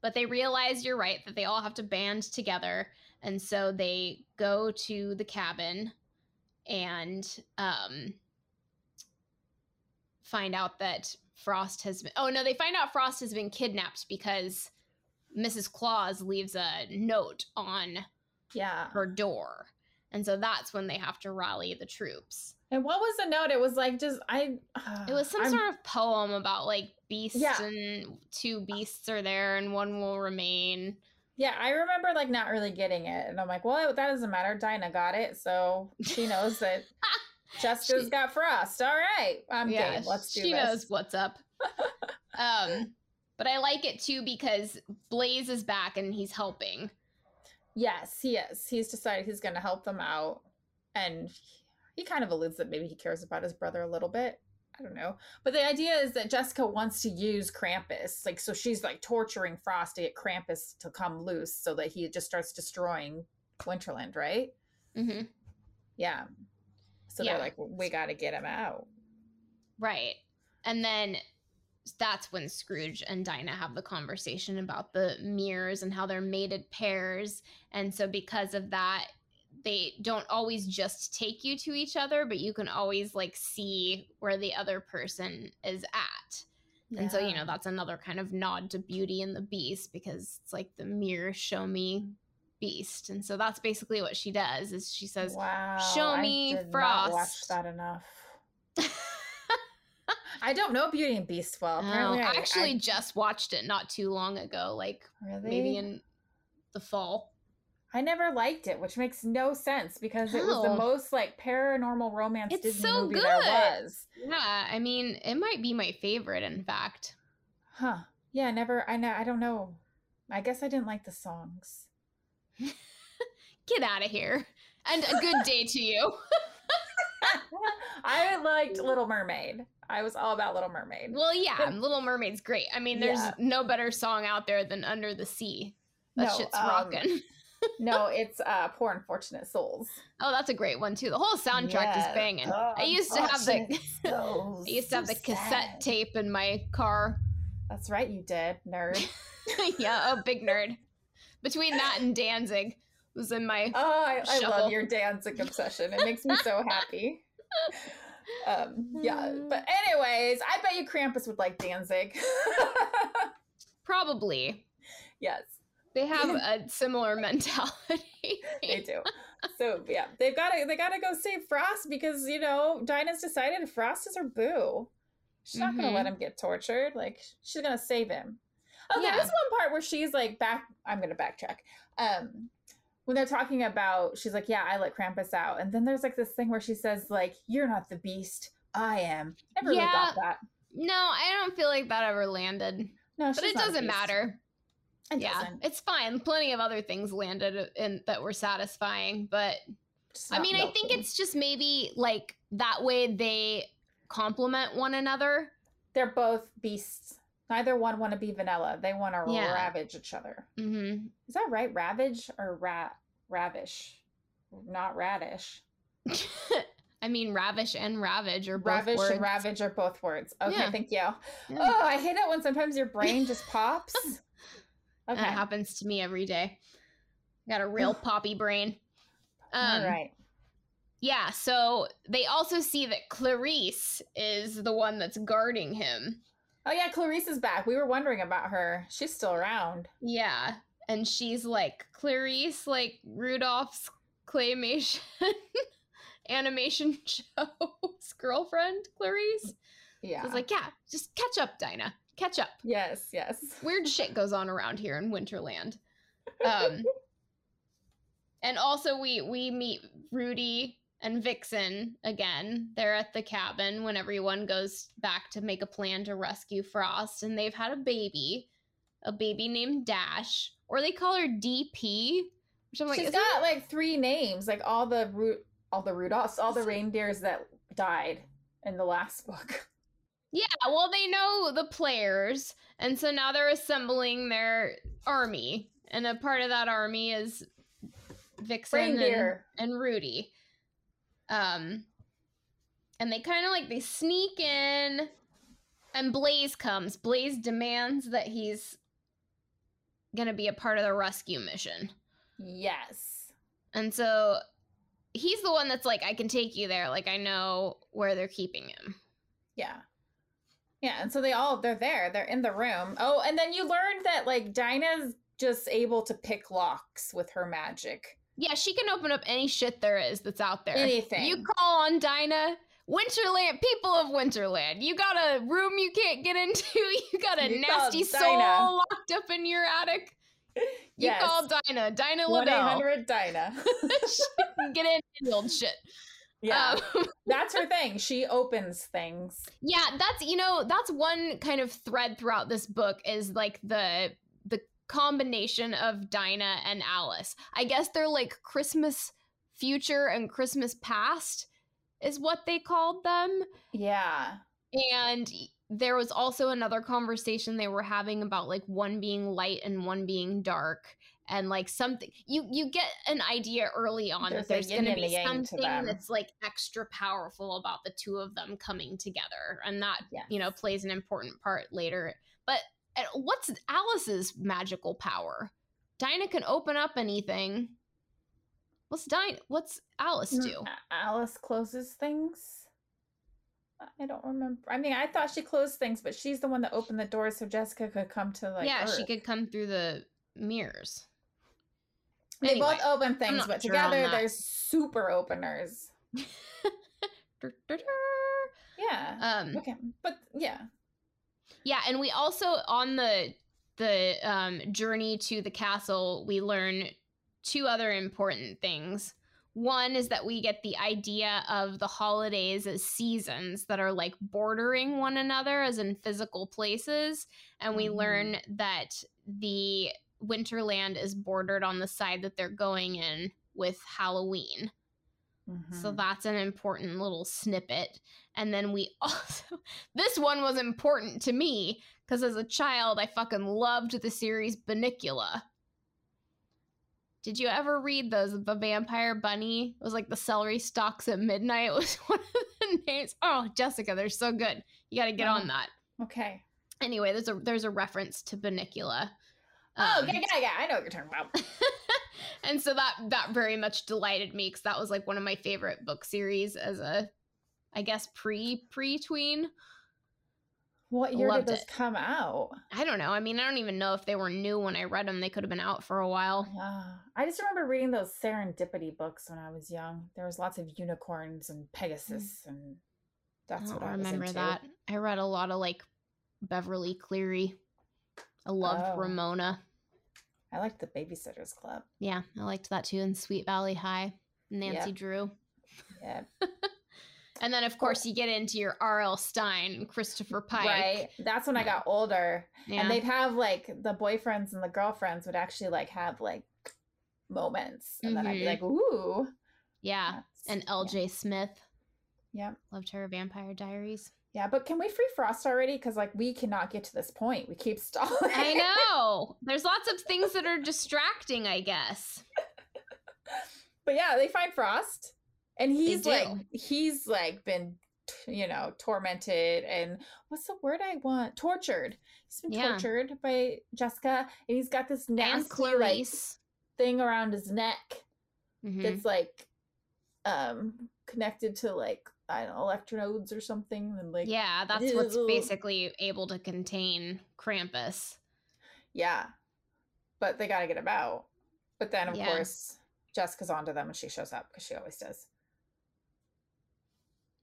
But they realize, you're right, that they all have to band together. And so they go to the cabin and um, find out that Frost has been... Oh, no, they find out Frost has been kidnapped because Missus Claus leaves a note on yeah. her door. And so that's when they have to rally the troops. And what was the note? It was like just, I... Uh, it was some I'm, sort of poem about like beasts yeah. and two beasts are there and one will remain. Yeah, I remember like not really getting it. And I'm like, well, that doesn't matter. Dinah got it. So she knows that Jessica's she, got Frost. All right. I'm yeah, game. Let's do she this. She knows what's up. um, but I like it too because Blaze is back and he's helping. Yes, he is. He's decided he's going to help them out. And he kind of alludes that maybe he cares about his brother a little bit. I don't know. But the idea is that Jessica wants to use Krampus. Like, so she's like torturing Frost to get Krampus to come loose so that he just starts destroying Winterland, right? Mm-hmm. Yeah. So yeah. they're like, we got to get him out. Right. And then that's when Scrooge and Dinah have the conversation about the mirrors and how they're mated pairs. And so because of that, they don't always just take you to each other, but you can always like see where the other person is at. Yeah. And so, you know, that's another kind of nod to Beauty and the Beast, because it's like the mirror show me Beast. And so that's basically what she does, is she says, wow, show me I did Frost. Not watch that enough. I don't know Beauty and Beast well. No, I actually I, just watched it not too long ago, like really? maybe in the fall. I never liked it, which makes no sense because oh. it was the most like paranormal romance it's Disney so movie good. There was. Yeah, I mean, it might be my favorite, in fact. Huh? Yeah, never. I know. I don't know. I guess I didn't like the songs. Get out of here, and a good day to you. I liked Little Mermaid. I was all about Little Mermaid. Well, yeah, Little Mermaid's great. I mean, there's yeah. no better song out there than Under the Sea. That no, shit's um, rocking. No, it's uh, Poor Unfortunate Souls. Oh, that's a great one, too. The whole soundtrack yeah. is banging. Oh, I used to have the I used to have so the cassette sad. tape in my car. That's right, you did, nerd. Yeah, oh, big nerd. Between that and Danzig was in my Oh, I, I love your Danzig obsession. It makes me so happy. Um, yeah, but anyways, I bet you Krampus would like Danzig. Probably. Yes. They have a similar mentality. They do. So yeah, they've got to, they got to go save Frost because, you know, Dinah's decided Frost is her boo. She's not mm-hmm. going to let him get tortured. Like, she's going to save him. Oh, yeah. There's one part where she's like back. I'm going to backtrack. Um, When they're talking about, she's like, yeah, I let Krampus out. And then there's like this thing where she says, like, you're not the beast. I am. Never yeah. really got that. No, I don't feel like that ever landed. No, But it doesn't matter. It yeah, doesn't. It's fine. Plenty of other things landed in, that were satisfying. But I mean, lovely. I think it's just maybe like that way they complement one another. They're both beasts. Neither one want to be vanilla. They want to yeah. ravage each other. Mm-hmm. Is that right? Ravage or ra- ravish? Not radish. I mean, ravish and ravage are both ravish words. Ravish and ravage are both words. Okay, yeah. thank you. Yeah. Oh, I hate it when sometimes your brain just pops. Okay. That happens to me every day. I got a real poppy brain. Um, All right. Yeah, so they also see that Clarice is the one that's guarding him. Oh, yeah, Clarice is back. We were wondering about her. She's still around. Yeah, and she's like, Clarice, like Rudolph's claymation animation show's girlfriend, Clarice. Yeah. She's like, yeah, just catch up, Dinah. Catch up. Yes, yes. Weird shit goes on around here in Winterland. Um, and also we we meet Rudy and Vixen again. They're at the cabin when everyone goes back to make a plan to rescue Frost, and they've had a baby, a baby named Dash, or they call her D P. Which I'm like, she's got like three names, like all the root, all the Rudolphs, all the reindeers that died in the last book. Yeah, well, they know the players, and so now they're assembling their army, and a part of that army is Vixen and, and Rudy. Um, and they kind of like, they sneak in, and Blaze comes. Blaze demands that he's going to be a part of the rescue mission. Yes. And so he's the one that's like, I can take you there. Like, I know where they're keeping him. Yeah. Yeah. And so they all, they're there. They're in the room. Oh, and then you learned that like Dinah's just able to pick locks with her magic. Yeah, she can open up any shit there is that's out there. Anything. You call on Dinah. Winterland, people of Winterland, you got a room you can't get into. You got a you nasty soul locked up in your attic. You yes. call Dinah. Dinah Liddell. one eight hundred Dinah. She can get in and build shit. Yeah. Um, that's her thing. She opens things. Yeah, that's, you know, that's one kind of thread throughout this book is like the the combination of Dinah and Alice. I guess they're like Christmas future and Christmas past is what they called them. Yeah. And there was also another conversation they were having about like one being light and one being dark, and like something you you get an idea early on there's that there's going to be something that's like extra powerful about the two of them coming together, and that yes. you know plays an important part later. But what's Alice's magical power? Dinah can open up anything. What's Dinah? What's Alice do? Alice closes things. I don't remember. I mean, I thought she closed things, but she's the one that opened the doors so Jessica could come to like Yeah, Earth. She could come through the mirrors. They anyway, both open things, but sure together they're super openers. Yeah. Um, okay. But yeah. Yeah, and we also on the the um, journey to the castle, we learn two other important things. One is that we get the idea of the holidays as seasons that are like bordering one another as in physical places. And we mm. learn that the Winterland is bordered on the side that they're going in with Halloween. Mm-hmm. So that's an important little snippet. And then we also, this one was important to me because as a child, I fucking loved the series Bunnicula. Did you ever read those? The Vampire Bunny? It was like the celery stalks at midnight. It was one of the names. Oh, Jessica, they're so good. You got to get oh, on that. Okay. Anyway, there's a there's a reference to Bunnicula. Oh, um, yeah, yeah, yeah. I know what you're talking about. And so that that very much delighted me because that was like one of my favorite book series as a, I guess, pre pre-tween. What year Loved did this it. come out? I don't know. I mean, I don't even know if they were new when I read them. They could have been out for a while. Uh, I just remember reading those serendipity books when I was young. There was lots of unicorns and Pegasus, and that's I what I was remember into. that. I read a lot of like Beverly Cleary. I loved oh. Ramona. I liked the Babysitter's Club. Yeah, I liked that too. And Sweet Valley High, Nancy yep. Drew. Yeah. And then, of course, you get into your R L. Stein and Christopher Pike. Right. That's when I got older. Yeah. And they'd have, like, the boyfriends and the girlfriends would actually, like, have, like, moments. And mm-hmm. then I'd be like, ooh. Yeah. That's, and L J. Yeah. Smith. Yeah. Loved her Vampire Diaries. Yeah. But can we free Frost already? Because, like, we cannot get to this point. We keep stalling. I know. There's lots of things that are distracting, I guess. But, yeah, they find Frost. And he's like, he's like been, you know, tormented and what's the word I want? Tortured. He's been yeah. tortured by Jessica. And he's got this nasty like, thing around his neck mm-hmm. that's like um, connected to like, I don't know, electrodes or something. And like, yeah, that's what's basically able to contain Krampus. Yeah. But they got to get him out. But then, of yeah. course, Jessica's onto them and she shows up because she always does.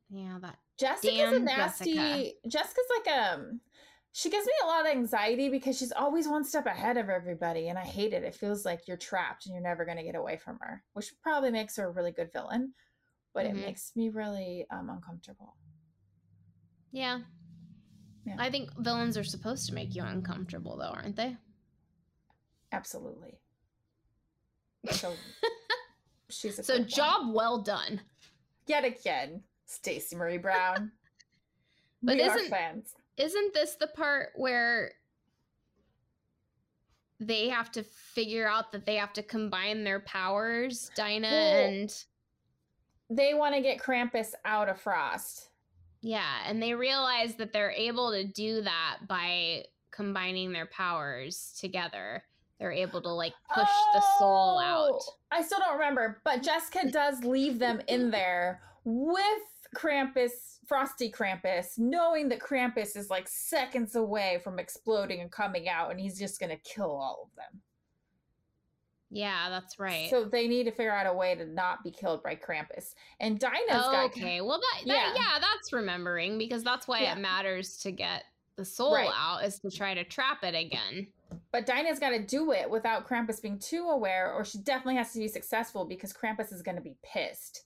Yeah, that Jessica's a nasty. Jessica. Jessica's like um, she gives me a lot of anxiety because she's always one step ahead of everybody, and I hate it. It feels like you're trapped and you're never going to get away from her, which probably makes her a really good villain. but mm-hmm. it makes me really um, uncomfortable. Yeah. yeah. I think villains are supposed to make you uncomfortable, though, aren't they? Absolutely. So she's a so job one. well done. Yet again, Stacey Marie Brown. But we isn't, are fans. Isn't this the part where they have to figure out that they have to combine their powers, Dinah well, and... They want to get Krampus out of Frost. Yeah, and they realize that they're able to do that by combining their powers together. They're able to, like, push oh, the soul out. I still don't remember, but Jessica does leave them in there with Krampus, Frosty Krampus, knowing that Krampus is, like, seconds away from exploding and coming out, and he's just going to kill all of them. Yeah, that's right. So they need to figure out a way to not be killed by Krampus. And Dinah's oh, got... Okay, well, that, that yeah. yeah, that's remembering, because that's why yeah. it matters to get the soul right. out, is to try to trap it again. But Dinah's got to do it without Krampus being too aware, or she definitely has to be successful, because Krampus is going to be pissed.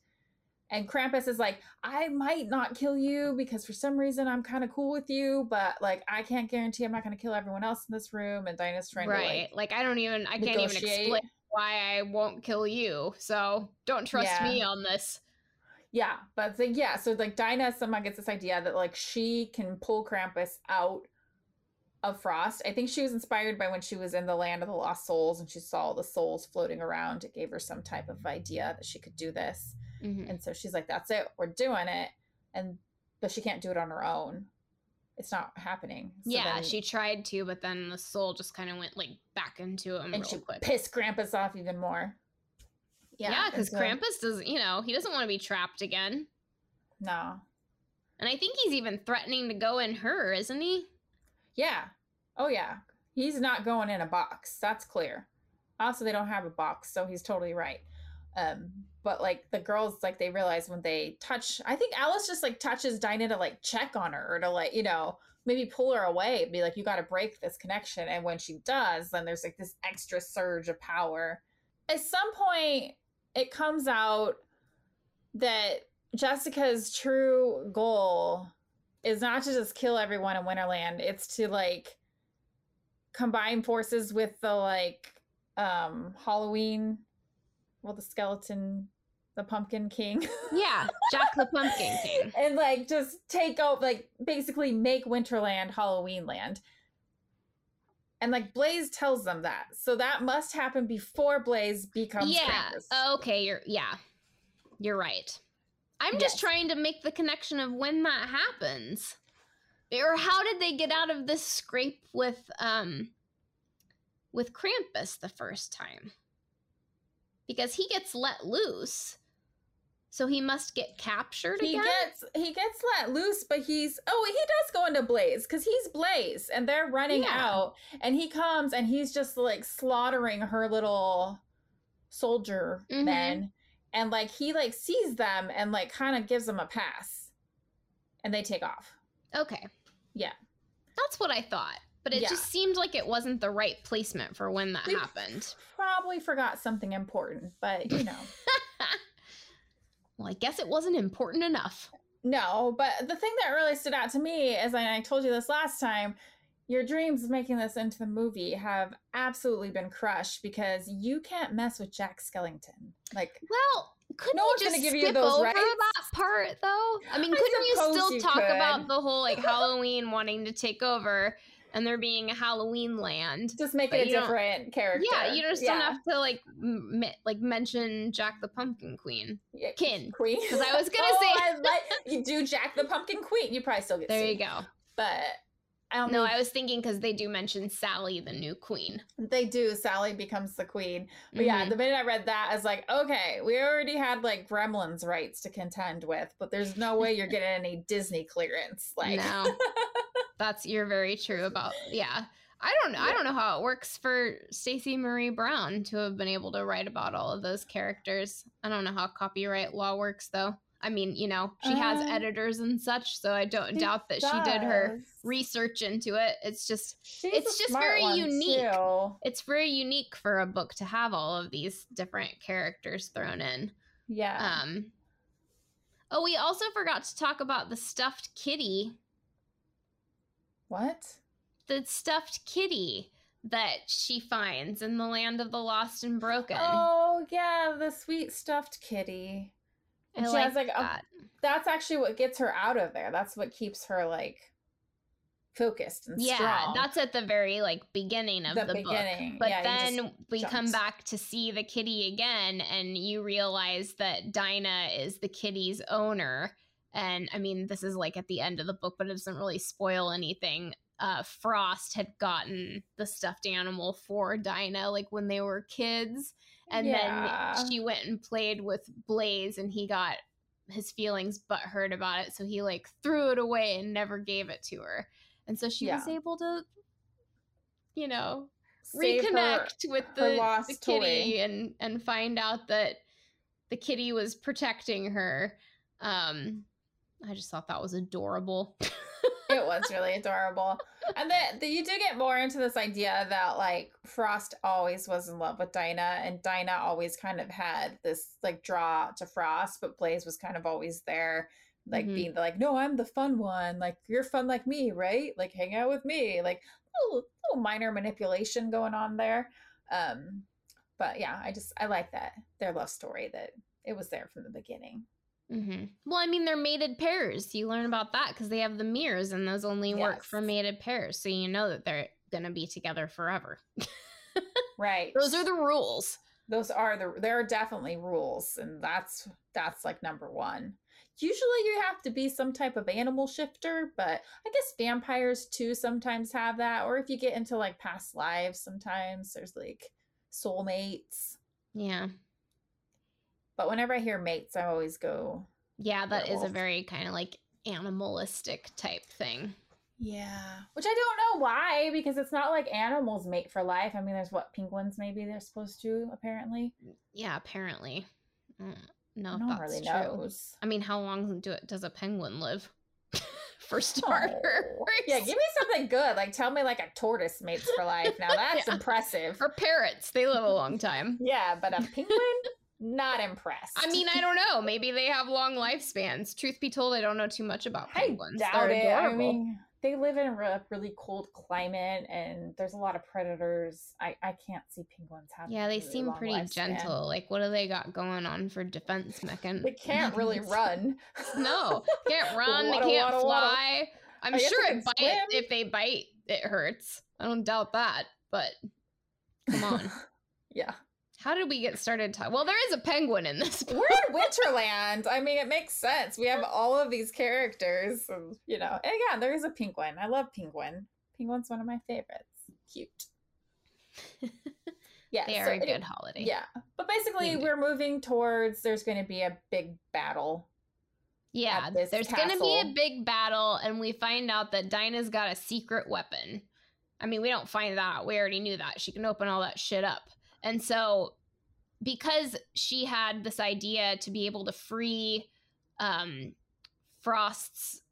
And Krampus is like, I might not kill you because for some reason I'm kind of cool with you, but like I can't guarantee I'm not going to kill everyone else in this room. And Dinah's trying right. to right, like, like I don't even, I negotiate. can't even explain why I won't kill you. So don't trust yeah. me on this. Yeah, but the, yeah, so like Dinah somehow gets this idea that like she can pull Krampus out of Frost. I think she was inspired by when she was in the Land of the Lost Souls and she saw the souls floating around. It gave her some type of idea that she could do this. Mm-hmm. And so she's like, that's it, we're doing it. And but she can't do it on her own. It's not happening. So yeah, then, she tried to, but then the soul just kind of went like back into him. And real she quick. pissed Krampus off even more. Yeah, because yeah, so, Krampus doesn't, you know, he doesn't want to be trapped again. No. And I think he's even threatening to go in her, isn't he? Yeah. Oh, yeah. He's not going in a box. That's clear. Also, they don't have a box, so he's totally right. Um, but like the girls, like they realize when they touch, I think Alice just like touches Dinah to like check on her or to like, you know, maybe pull her away and be like, you got to break this connection. And when she does, then there's like this extra surge of power. At some point it comes out that Jessica's true goal is not to just kill everyone in Winterland. It's to like combine forces with the like, um, Halloween Well, the skeleton, the pumpkin king. Yeah, Jack the Pumpkin King. And like just take out, like basically make Winterland Halloween land. And like Blaze tells them that. So that must happen before Blaze becomes Yeah, Krampus. okay, you're, yeah, you're right. I'm yes. just trying to make the connection of when that happens. Or how did they get out of this scrape with, um, with Krampus the first time? Because he gets let loose, so he must get captured he again. Gets, he gets let loose, but he's... Oh, he does go into Blaze, because he's Blaze, and they're running yeah. out, and he comes, and he's just, like, slaughtering her little soldier mm-hmm. men, and, like, he, like, sees them and, like, kind of gives them a pass, and they take off. Okay. Yeah. That's what I thought. But it yeah. just seemed like it wasn't the right placement for when that we happened. Probably forgot something important, but you know. Well, I guess it wasn't important enough. No, but the thing that really stood out to me is, and I told you this last time, your dreams making this into the movie have absolutely been crushed because you can't mess with Jack Skellington. Like, well, couldn't no you just give skip you those over rights? that part though? I mean, couldn't I you still you talk could. about the whole like Halloween wanting to take over? And there being a Halloween land. Just make it a different character. Yeah, you just yeah. don't have to like m like mention Jack the Pumpkin Queen. Yeah, Kin. Queen. Because I was going to oh, say. Like, you do Jack the Pumpkin Queen. You probably still get There seen. you go. But I don't know. No, mean, I was thinking because they do mention Sally, the new queen. They do. Sally becomes the queen. But mm-hmm. yeah, the minute I read that, I was like, okay, we already had like Gremlins rights to contend with, but there's no way you're getting any Disney clearance. Like, no. That's you're very true about yeah. I don't know. Yeah. I don't know how it works for Stacey Marie Brown to have been able to write about all of those characters. I don't know how copyright law works though. I mean, you know, she uh, has editors and such, so I don't doubt that does. she did her research into it. It's just She's it's just very unique. Too. It's very unique for a book to have all of these different characters thrown in. Yeah. Um Oh, we also forgot to talk about the stuffed kitty. What? The stuffed kitty that she finds in the land of the lost and broken. Oh, yeah, the sweet stuffed kitty. And I she like has like that. A, that's actually what gets her out of there. That's what keeps her like focused and yeah, strong. Yeah, that's at the very like beginning of the, the beginning. book. But yeah, then we jumps. come back to see the kitty again, and you realize that Dinah is the kitty's owner. And I mean, this is like at the end of the book, but it doesn't really spoil anything. Uh, Frost had gotten the stuffed animal for Dinah, like when they were kids. And yeah. then she went and played with Blaze, and he got his feelings butthurt about it. So he like threw it away and never gave it to her. And so she yeah. was able to, you know, Save reconnect her, with the, lost the kitty and, and find out that the kitty was protecting her. Um, I just thought that was adorable. It was really adorable. And then the, you do get more into this idea that like Frost always was in love with Dinah, and Dinah always kind of had this like draw to Frost, but Blaze was kind of always there, like mm-hmm. being like, no, I'm the fun one. Like you're fun like me, right? Like hang out with me. Like little, little minor manipulation going on there. Um, but yeah, I just, I like that. Their love story, that it was there from the beginning. Mm-hmm. Well, I mean, they're mated pairs. You learn about that because they have the mirrors, and those only yes. work for mated pairs. So you know that they're going to be together forever. Right. Those are the rules. Those are the, there are definitely rules. And that's, that's like number one. Usually you have to be some type of animal shifter, but I guess vampires too sometimes have that. Or if you get into like past lives, sometimes there's like soulmates. Yeah. But whenever I hear mates, I always go. Yeah, that werewolf. Is a very kind of like animalistic type thing. Yeah. Which I don't know why, because it's not like animals mate for life. I mean, there's what, penguins maybe they're supposed to, apparently. Yeah, apparently. Mm, no, no that's really true. Knows. I mean, how long do it, does a penguin live? For starter. Oh. Yeah, give me something good. Like tell me like a tortoise mates for life. Now that's yeah. impressive. Or parrots, they live a long time. Yeah, but a penguin? Not impressed. I mean, I don't know. Maybe they have long lifespans. Truth be told, I don't know too much about penguins. I doubt They're it. Adorable. I mean, they live in a really cold climate, and there's a lot of predators. I, I can't see penguins having. Yeah, they really seem pretty lifespan. Gentle. Like, what do they got going on for defense mechanism? They can't really run. No, can't run. They can't waddle, fly. Waddle. I'm I sure it bites. Swim. If they bite, it hurts. I don't doubt that. But come on. Yeah. How did we get started talking? Well, there is a penguin in this book. We're in Winterland. I mean, it makes sense. We have all of these characters, and, you know. And yeah, there is a penguin. I love penguin. Penguin's one of my favorites. Cute. Yeah, they are so, a good holiday. Yeah, but basically, Indeed. We're moving towards. There's going to be a big battle. Yeah, there's going to be a big battle, and we find out that Dinah's got a secret weapon. I mean, we don't find that out. We already knew that she can open all that shit up. And so because she had this idea to be able to free um, Frost's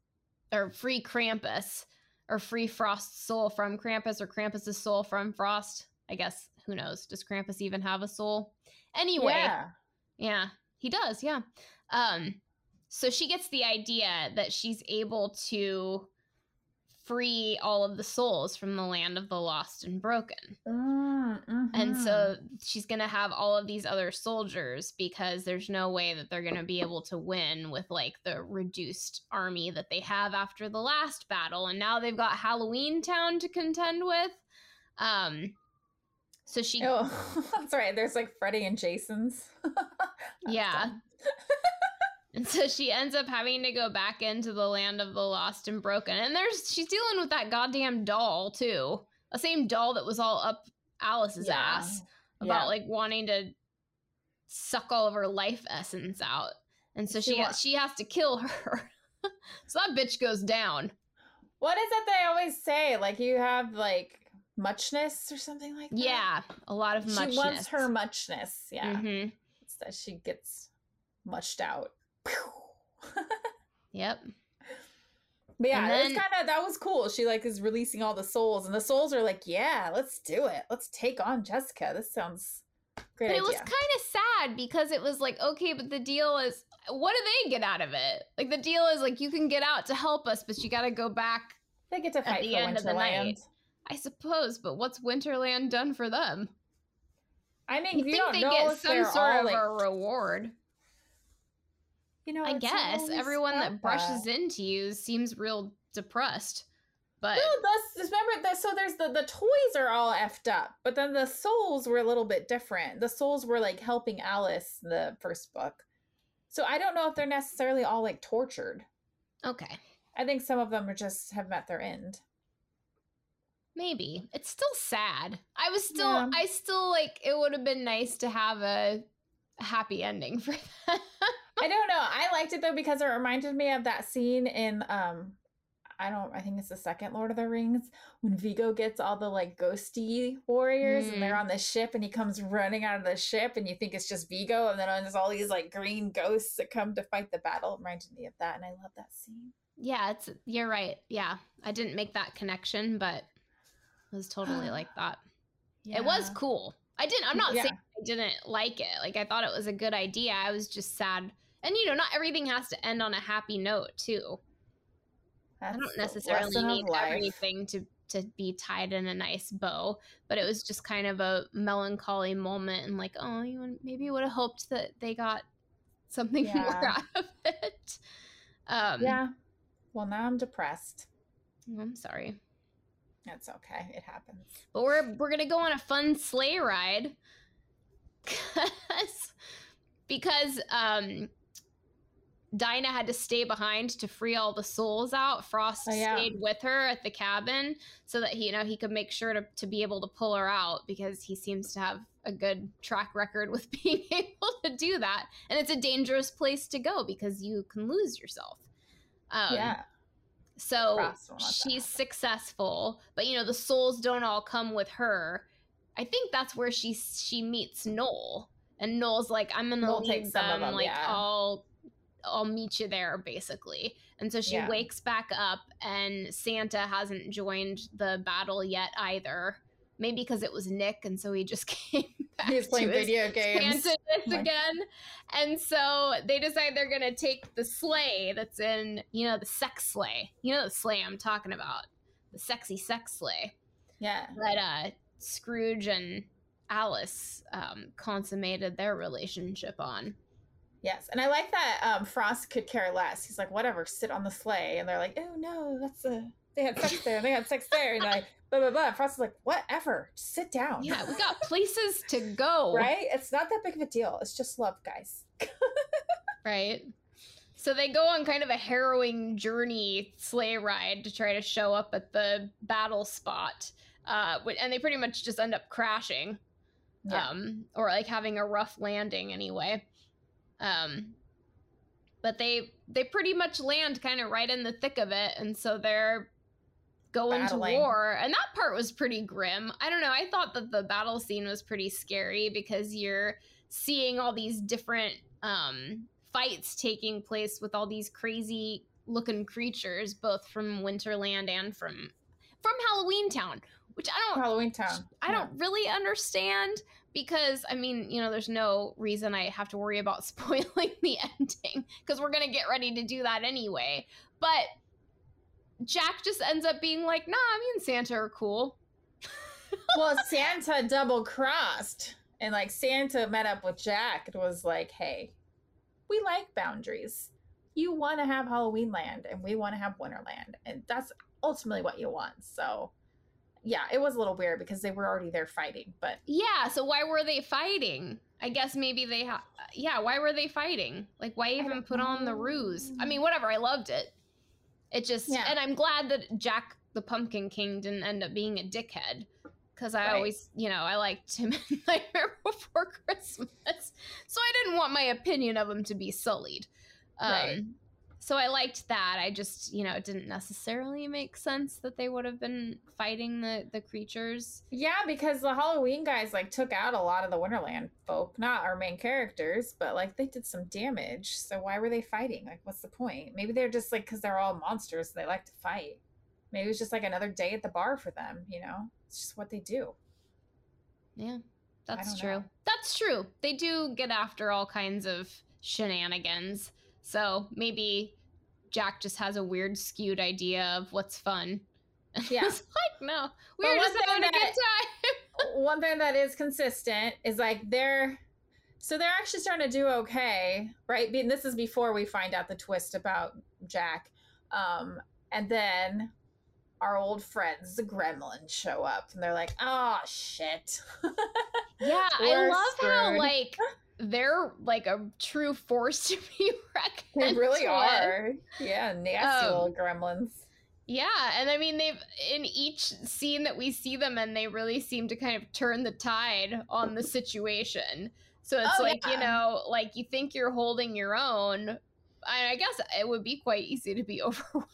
or free Krampus or free Frost's soul from Krampus or Krampus's soul from Frost, I guess, who knows? Does Krampus even have a soul? Anyway. Yeah. Yeah, he does. Yeah. Um, so she gets the idea that she's able to free all of the souls from the land of the lost and broken. Mm, mm-hmm. And so she's going to have all of these other soldiers because there's no way that they're going to be able to win with like the reduced army that they have after the last battle. And now they've got Halloween Town to contend with. Um, so she. Oh, that's right. There's like Freddy and Jason's. Yeah. And so she ends up having to go back into the land of the lost and broken. And there's she's dealing with that goddamn doll, too. The same doll that was all up Alice's yeah. ass about, yeah. like, wanting to suck all of her life essence out. And so she, she, ha- she has to kill her. So that bitch goes down. What is it they always say? Like, you have, like, muchness or something like that? Yeah, a lot of muchness. She wants her muchness, yeah. Mm-hmm. It's that she gets muched out. Yep. But yeah, then, it was kind of that was cool. She like is releasing all the souls, and the souls are like, yeah, let's do it. Let's take on Jessica. This sounds great. But idea. It was kind of sad because it was like, okay, but the deal is what do they get out of it? Like, the deal is, like, you can get out to help us, but you got to go back. They get to fight at the for end Winterland. Of the night, I suppose. But what's Winterland done for them? I mean, you we think don't they know get some sort of like... a reward? You know, I guess everyone that brushes that. into you seems real depressed. But well, that's, remember that. So there's the the toys are all effed up, but then the souls were a little bit different. The souls were like helping Alice in the first book. So I don't know if they're necessarily all like tortured. Okay. I think some of them are just have met their end. Maybe. It's still sad. I was still, yeah. I still like, it would have been nice to have a happy ending for that. I don't know. I liked it though, because it reminded me of that scene in, um, I don't, I think it's the second Lord of the Rings when Vigo gets all the like ghosty warriors mm. and they're on the ship and he comes running out of the ship and you think it's just Vigo. And then there's all these like green ghosts that come to fight the battle. It reminded me of that. And I love that scene. Yeah, it's you're right. Yeah, I didn't make that connection, but it was totally like that. Yeah. It was cool. I didn't, I'm not yeah. saying I didn't like it. Like, I thought it was a good idea. I was just sad. And, you know, not everything has to end on a happy note, too. That's I don't necessarily need everything to, to be tied in a nice bow, but it was just kind of a melancholy moment and like, oh, you maybe you would have hoped that they got something yeah. more out of it. Um, yeah. Well, now I'm depressed. I'm sorry. That's okay. It happens. But we're we're gonna go on a fun sleigh ride, because because um, Dinah had to stay behind to free all the souls out. Frost oh, yeah. stayed with her at the cabin so that he, you know, he could make sure to to be able to pull her out, because he seems to have a good track record with being able to do that. And it's a dangerous place to go because you can lose yourself. Um, yeah. So she's successful, but you know, the souls don't all come with her. I think that's where she she meets Noel, and Noel's like, "I'm gonna Noel leave them, them. Like, yeah. I'll I'll meet you there," basically. And so she yeah. wakes back up, and Santa hasn't joined the battle yet either. Maybe because it was Nick, and so he just came back. He's playing to video his games again. And so they decide they're going to take the sleigh that's in, you know, the sex sleigh. You know the sleigh I'm talking about. The sexy sex sleigh. Yeah. But uh, Scrooge and Alice um, consummated their relationship on. Yes, and I like that um, Frost could care less. He's like, whatever, sit on the sleigh. And they're like, oh, no, that's a... They had sex there, and they had sex there, and like blah blah blah. Frost is like, whatever, just sit down. Yeah, we got places to go, right? It's not that big of a deal. It's just love, guys. Right. So they go on kind of a harrowing journey sleigh ride to try to show up at the battle spot, uh, and they pretty much just end up crashing, yeah. um, or like having a rough landing anyway. Um, but they they pretty much land kind of right in the thick of it, and so they're going Battling. to war, and that part was pretty grim. I don't know, I thought that the battle scene was pretty scary, because you're seeing all these different um fights taking place with all these crazy looking creatures, both from Winterland and from from Halloween Town, which I don't Halloween Town I don't yeah. really understand, because I mean, you know, there's no reason I have to worry about spoiling the ending, because we're gonna get ready to do that anyway. But Jack just ends up being like, nah, I mean, Santa are cool. Well, Santa double crossed, and like Santa met up with Jack. It was like, hey, we like boundaries. You want to have Halloween Land and we want to have Winterland, and that's ultimately what you want. So yeah, it was a little weird because they were already there fighting, but yeah. So why were they fighting? I guess maybe they ha- yeah. Why were they fighting? Like, why even put on the ruse? I mean, whatever. I loved it. It just, yeah. and I'm glad that Jack the Pumpkin King didn't end up being a dickhead, because I right. always, you know, I liked him in Nightmare Before Christmas, so I didn't want my opinion of him to be sullied. Um, right. So I liked that. I just, you know, it didn't necessarily make sense that they would have been fighting the, the creatures. Yeah, because the Halloween guys, like, took out a lot of the Winterland folk. Not our main characters, but, like, they did some damage. So why were they fighting? Like, what's the point? Maybe they're just, like, because they're all monsters and they like to fight. Maybe it's just, like, another day at the bar for them, you know? It's just what they do. Yeah, that's true. I don't know. That's true. They do get after all kinds of shenanigans. So maybe Jack just has a weird skewed idea of what's fun. Yeah. It's like, no, we but were just having a good time. One thing that is consistent is like they're, so they're actually starting to do okay, right? This is before we find out the twist about Jack. Um, and then our old friends, the gremlins, show up and they're like, oh, shit. Yeah, I love screwed. How like they're like a true force to be reckoned. They really with. Are. Yeah, nasty um, old gremlins. Yeah, and I mean, they've in each scene that we see them and they really seem to kind of turn the tide on the situation. So it's oh, like, yeah. you know, like you think you're holding your own. I guess it would be quite easy to be overwhelmed.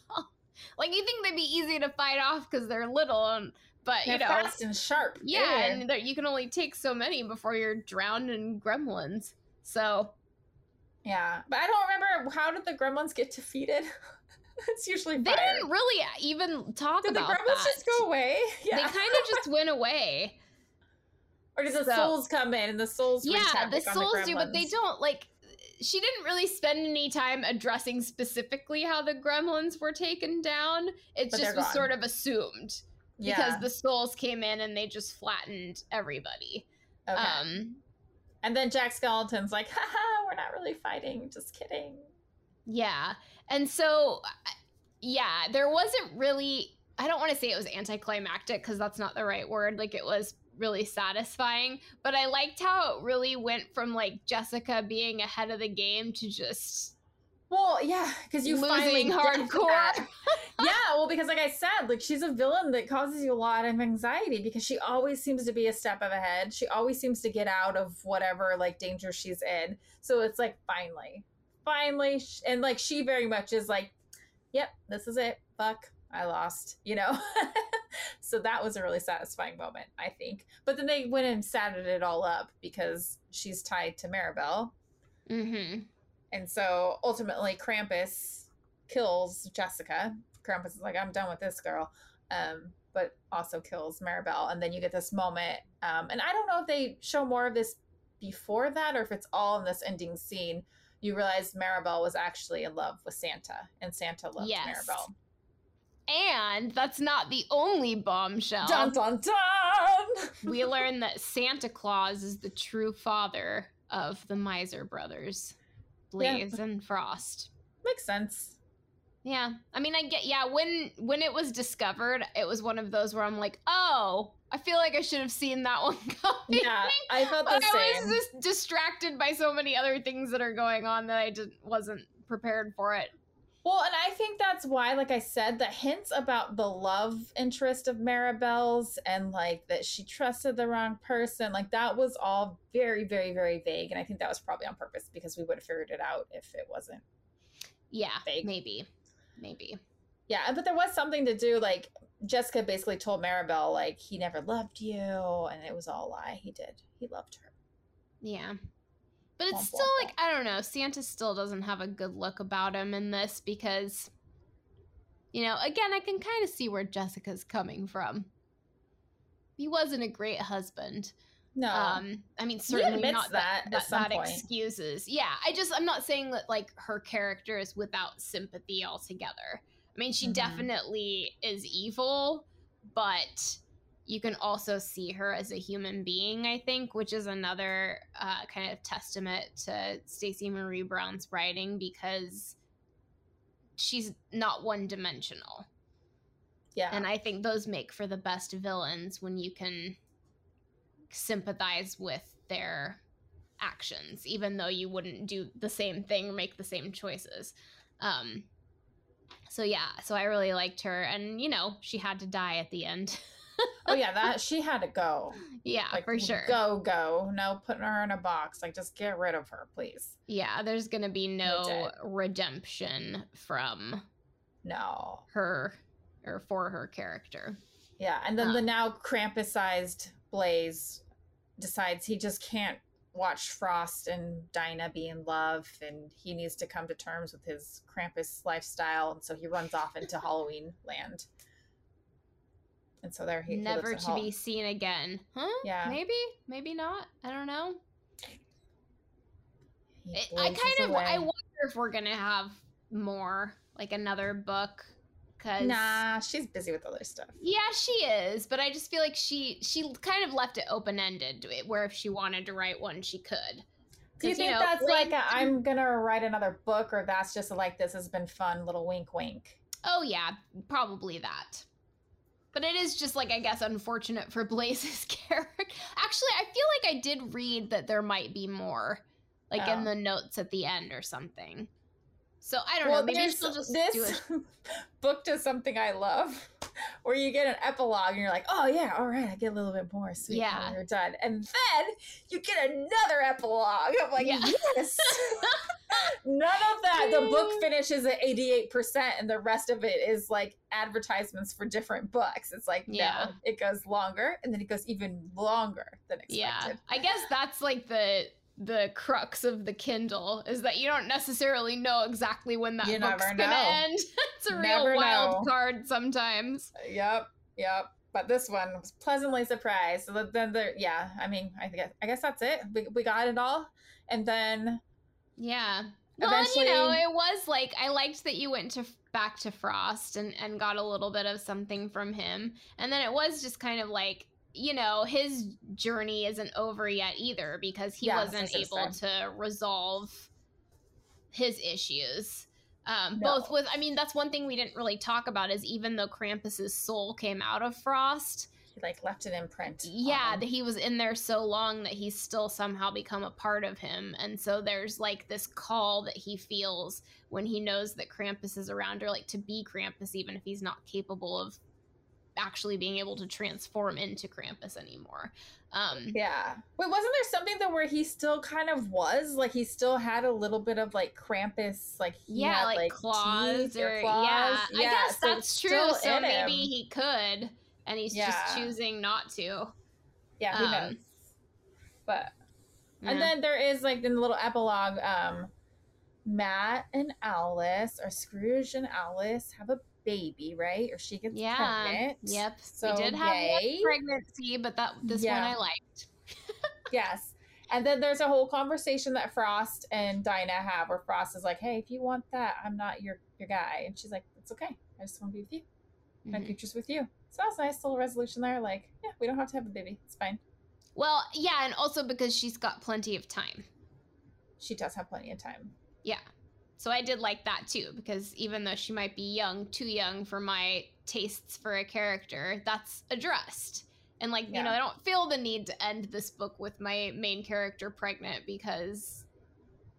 Like you think they'd be easy to fight off because they're little, and, but they're you know, fast and sharp. Yeah, yeah. and you can only take so many before you're drowned in gremlins. So, yeah, but I don't remember how did the gremlins get defeated. It's usually fire. They didn't really even talk did about that. Did the gremlins that. Just go away? Yeah. They kind of just went away. Or did the so, souls come in and the souls? Yeah, the souls the do, but they don't like. She didn't really spend any time addressing specifically how the gremlins were taken down. It but just was gone. Sort of assumed yeah. because the souls came in and they just flattened everybody. Okay. Um, and then Jack Skellington's like, haha, we're not really fighting. Just kidding. Yeah. And so, yeah, there wasn't really, I don't want to say it was anticlimactic because that's not the right word. Like it was really satisfying, but I liked how it really went from like Jessica being ahead of the game to just well yeah because you losing finally hardcore. Yeah, well, because like I said, like she's a villain that causes you a lot of anxiety because she always seems to be a step ahead. She always seems to get out of whatever like danger she's in. So it's like finally finally and like she very much is like, yep, this is it, fuck, I lost, you know. So that was a really satisfying moment, I think. But then they went and satted it all up because she's tied to Maribel. Mm-hmm. And so ultimately Krampus kills Jessica. Krampus is like, I'm done with this girl. Um, but also kills Maribel. And then you get this moment. Um, and I don't know if they show more of this before that or if it's all in this ending scene. You realize Maribel was actually in love with Santa and Santa loved yes. Maribel. And that's not the only bombshell. Dun, dun, dun. We learn that Santa Claus is the true father of the Miser brothers, Blaze yeah. and Frost. Makes sense. Yeah. I mean, I get, yeah, when when it was discovered, it was one of those where I'm like, oh, I feel like I should have seen that one coming. Yeah, I felt the but same. I was just distracted by so many other things that are going on that I didn't, wasn't prepared for it. Well, and I think that's why, like I said, the hints about the love interest of Maribel's and like that she trusted the wrong person, like that was all very, very, very vague. And I think that was probably on purpose because we would have figured it out if it wasn't. Yeah, vague. maybe, maybe. Yeah. But there was something to do. Like Jessica basically told Maribel, like, he never loved you. And it was all a lie. He did. He loved her. Yeah. But it's still like, I don't know, Santa still doesn't have a good look about him in this because, you know, again, I can kind of see where Jessica's coming from. He wasn't a great husband. No. Um, I mean, certainly not that that, that, that excuses. Yeah, I just, I'm not saying that, like, her character is without sympathy altogether. I mean, she mm-hmm. definitely is evil, but you can also see her as a human being, I think, which is another uh, kind of testament to Stacey Marie Brown's writing because she's not one-dimensional. Yeah. And I think those make for the best villains when you can sympathize with their actions, even though you wouldn't do the same thing or make the same choices. Um, so, yeah. So I really liked her. And, you know, she had to die at the end. Oh yeah, that she had to go. Yeah, like, for sure. Go, go. No, putting her in a box. Like, just get rid of her, please. Yeah, there's gonna be no redemption from no her or for her character. Yeah, and then um, the now Krampus-sized Blaze decides he just can't watch Frost and Dinah be in love, and he needs to come to terms with his Krampus lifestyle, and so he runs off into Halloween land. And so there he never to home. Be seen again. Huh? Yeah. Maybe, maybe not. I don't know. It, I kind of away. I wonder if we're gonna have more, like another book. Cause nah, she's busy with other stuff. Yeah, she is, but I just feel like she she kind of left it open ended, where if she wanted to write one, she could. Do you think you know, that's like, like a, I'm gonna write another book, or that's just like this has been fun, little wink, wink? Oh yeah, probably that. But it is just like, I guess, unfortunate for Blaze's character. Actually, I feel like I did read that there might be more, like oh. in the notes at the end or something. So I don't well, know. Maybe she'll just this do it. Book does something I love, where you get an epilogue and you're like, oh yeah, all right, I get a little bit more. Sweet, yeah, you're done. And then you get another epilogue. I'm like, yeah. yes. None of that. The book finishes at eighty-eight percent and the rest of it is like advertisements for different books. It's like, yeah. no, it goes longer and then it goes even longer than expected. Yeah, I guess that's like the the crux of the Kindle, is that you don't necessarily know exactly when that you book's never know. gonna end. It's a never real wild know. card sometimes. Yep, yep. But this one was pleasantly surprised. So then there, yeah, I mean, I guess, I guess that's it. We, we got it all. And then... yeah. Well, eventually... and, you know, it was like, I liked that you went to back to Frost and, and got a little bit of something from him. And then it was just kind of like, you know, his journey isn't over yet either, because he yeah, wasn't able to resolve his issues. Um, no. Both with, I mean, that's one thing we didn't really talk about, is even though Krampus's soul came out of Frost, he like left an imprint. Yeah, that he was in there so long that he's still somehow become a part of him. And so there's like this call that he feels when he knows that Krampus is around, or like to be Krampus, even if he's not capable of actually being able to transform into Krampus anymore. Um, yeah. Wait, wasn't there something that where he still kind of was? Like, he still had a little bit of, like, Krampus, like, he yeah, had, like, like claws or, or claws. Yeah. yeah. I guess so that's true. So maybe him. he could, and he's yeah. just choosing not to. Yeah, who um, knows? But, yeah. and then there is, like, in the little epilogue, um, Matt and Alice, or Scrooge and Alice, have a baby, right? Or she gets yeah. pregnant. Yep. So we did have yay. one pregnancy, but that this yeah. one I liked. Yes. And then there's a whole conversation that Frost and Dinah have, where Frost is like, "Hey, if you want that, I'm not your your guy," and she's like, "It's okay. I just want to be with you. My mm-hmm. future's with you." So that's a nice little resolution there. Like, yeah, we don't have to have a baby. It's fine. Well, yeah, and also because she's got plenty of time. She does have plenty of time. Yeah. So I did like that too, because even though she might be young, too young for my tastes for a character, that's addressed. And like, yeah. you know, I don't feel the need to end this book with my main character pregnant, because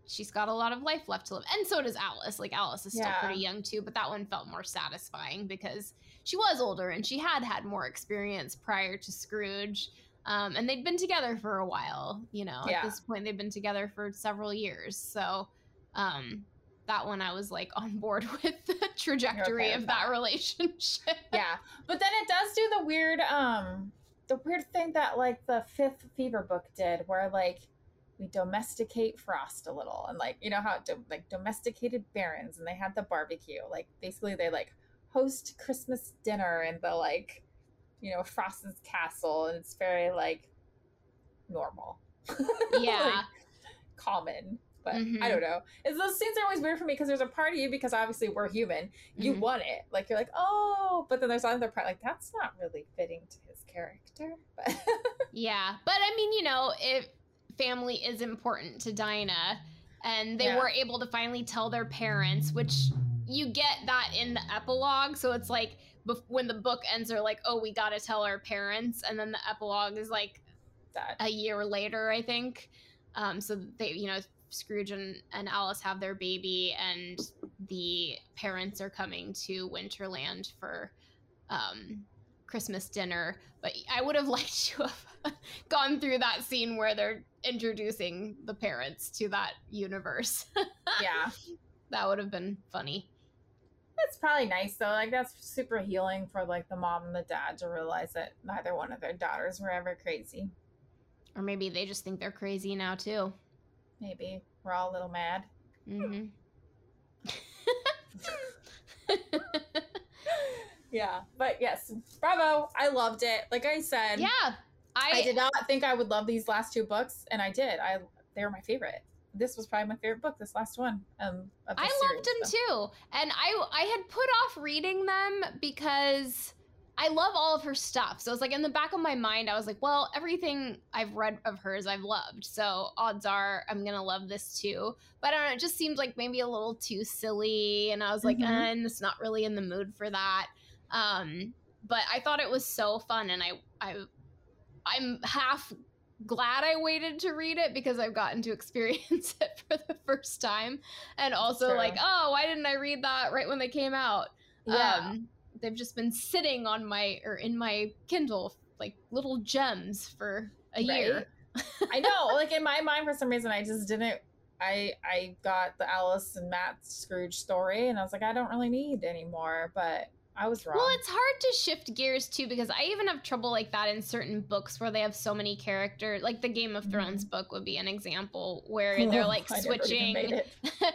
she's got a lot of life left to live. And so does Alice. Like, Alice is still yeah. pretty young too, but that one felt more satisfying because she was older and she had had more experience prior to Scrooge. Um, and they'd been together for a while, you know, yeah. at this point they've been together for several years. So, um, that one I was like on board with the trajectory okay of that. that relationship. Yeah. But then it does do the weird, um, the weird thing that like the fifth Fever book did, where like we domesticate Frost a little, and like, you know how it do, like domesticated barons, and they had the barbecue, like basically they like host Christmas dinner in the like, you know, Frost's castle. And it's very like normal. Yeah. Like, common. But mm-hmm. I don't know. It's, those scenes are always weird for me, because there's a part of you, because obviously we're human, you mm-hmm. want it. Like, you're like, oh, but then there's another part, like, that's not really fitting to his character. But yeah. But I mean, you know, it, family is important to Dinah, and they yeah. were able to finally tell their parents, which you get that in the epilogue. So it's like bef- when the book ends, they're like, oh, we got to tell our parents. And then the epilogue is like that. a year later, I think. Um, so they, you know, Scrooge and, and Alice have their baby, and the parents are coming to Winterland for um, Christmas dinner. But I would have liked to have gone through that scene where they're introducing the parents to that universe. Yeah. That would have been funny. That's probably nice though. Like, that's super healing for like the mom and the dad to realize that neither one of their daughters were ever crazy. Or maybe they just think they're crazy now too. Maybe we're all a little mad. Mm-hmm. Yeah, but yes, bravo! I loved it. Like I said, yeah, I, I did not think I would love these last two books, and I did. I they were my favorite. this was probably my favorite book, this last one. Um, of the I series, loved them so. too. And I, I had put off reading them because I love all of her stuff. So it's like in the back of my mind, I was like, well, everything I've read of hers, I've loved. So odds are I'm going to love this too. But I don't know, it just seemed like maybe a little too silly. And I was like, mm-hmm. eh, I'm just not really in the mood for that. Um, but I thought it was so fun. And I, I, I'm half glad I waited to read it because I've gotten to experience it for the first time. And also True. like, oh, why didn't I read that right when they came out? Yeah. Um, they've just been sitting on my, or in my Kindle, like little gems for a right. year. I know, like in my mind, for some reason, I just didn't, I I got the Alice and Matt Scrooge story and I was like, I don't really need anymore, but I was wrong. Well, it's hard to shift gears too, because I even have trouble like that in certain books where they have so many characters, like the Game of Thrones mm-hmm. book would be an example where oh, they're like I switching,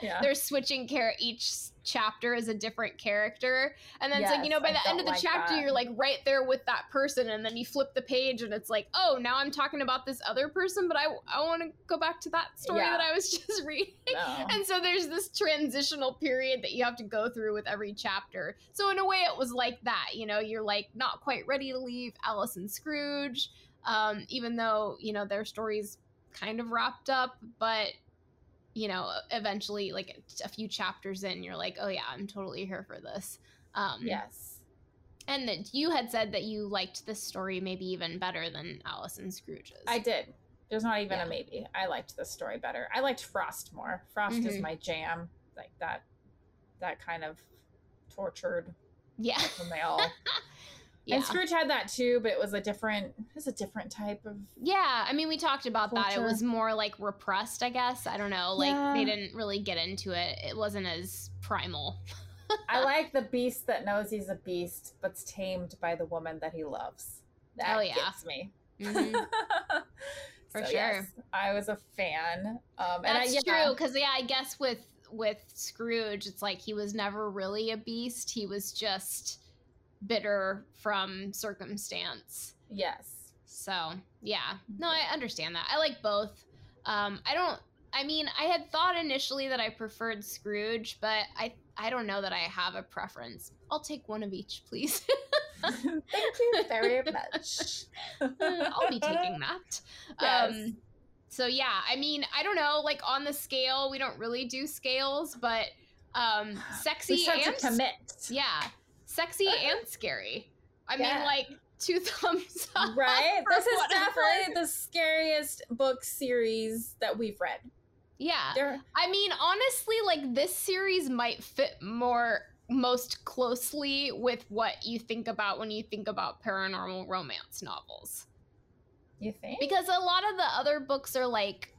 yeah. they're switching care. Each chapter is a different character. And then yes, it's like, you know, by I the end of the like chapter, that. you're like right there with that person. And then you flip the page and it's like, oh, now I'm talking about this other person, but I, I want to go back to that story yeah. that I was just reading. No. And so there's this transitional period that you have to go through with every chapter. So in a way, it was like that, you know, you're like not quite ready to leave Alice and Scrooge, um, even though, you know, their stories kind of wrapped up, but you know, eventually like a few chapters in, you're like, oh yeah, I'm totally here for this. Um, yes. And that you had said that you liked this story maybe even better than Alice and Scrooge's. I did. There's not even yeah. a maybe. I liked this story better. I liked Frost more. Frost mm-hmm. is my jam. Like that, that kind of tortured. Yeah. When they all... Yeah. And Scrooge had that too, but it was a different, it was a different type of Yeah, I mean, we talked about culture. that. It was more like repressed, I guess. I don't know. Like yeah. they didn't really get into it. It wasn't as primal. I like the beast that knows he's a beast, but's tamed by the woman that he loves. That oh, yeah. gets me. Mm-hmm. For so, sure. Yes, I was a fan. Um, That's and I, yeah. true, because yeah, I guess with, with Scrooge, it's like he was never really a beast. He was just... bitter from circumstance. Yes. So yeah, no, I understand that. I like both. Um, I don't, I mean, I had thought initially that I preferred Scrooge, but I, I don't know that I have a preference. I'll take one of each, please. Thank you very much. I'll be taking that. Yes. Um, so yeah, I mean, I don't know, like on the scale, we don't really do scales, but, um, sexy we start and to commit. Yeah. Sexy and scary. I yeah. mean, like, two thumbs up. Right? This is definitely the scariest book series that we've read. Yeah. They're... I mean, honestly, like, this series might fit more, most closely with what you think about when you think about paranormal romance novels. You think? Because a lot of the other books are like,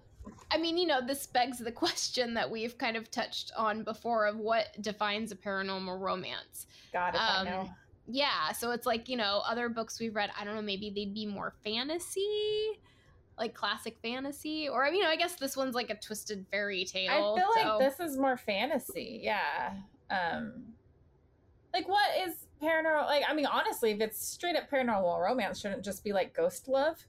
I mean, you know, this begs the question that we've kind of touched on before of what defines a paranormal romance. God, if um, I know. Yeah, so it's like, you know, other books we've read, I don't know, maybe they'd be more fantasy, like classic fantasy. Or, you know, I guess this one's like a twisted fairy tale. I feel so. like this is more fantasy, yeah. Um, like, what is paranormal? Like, I mean, honestly, if it's straight up paranormal romance, shouldn't it just be like ghost love?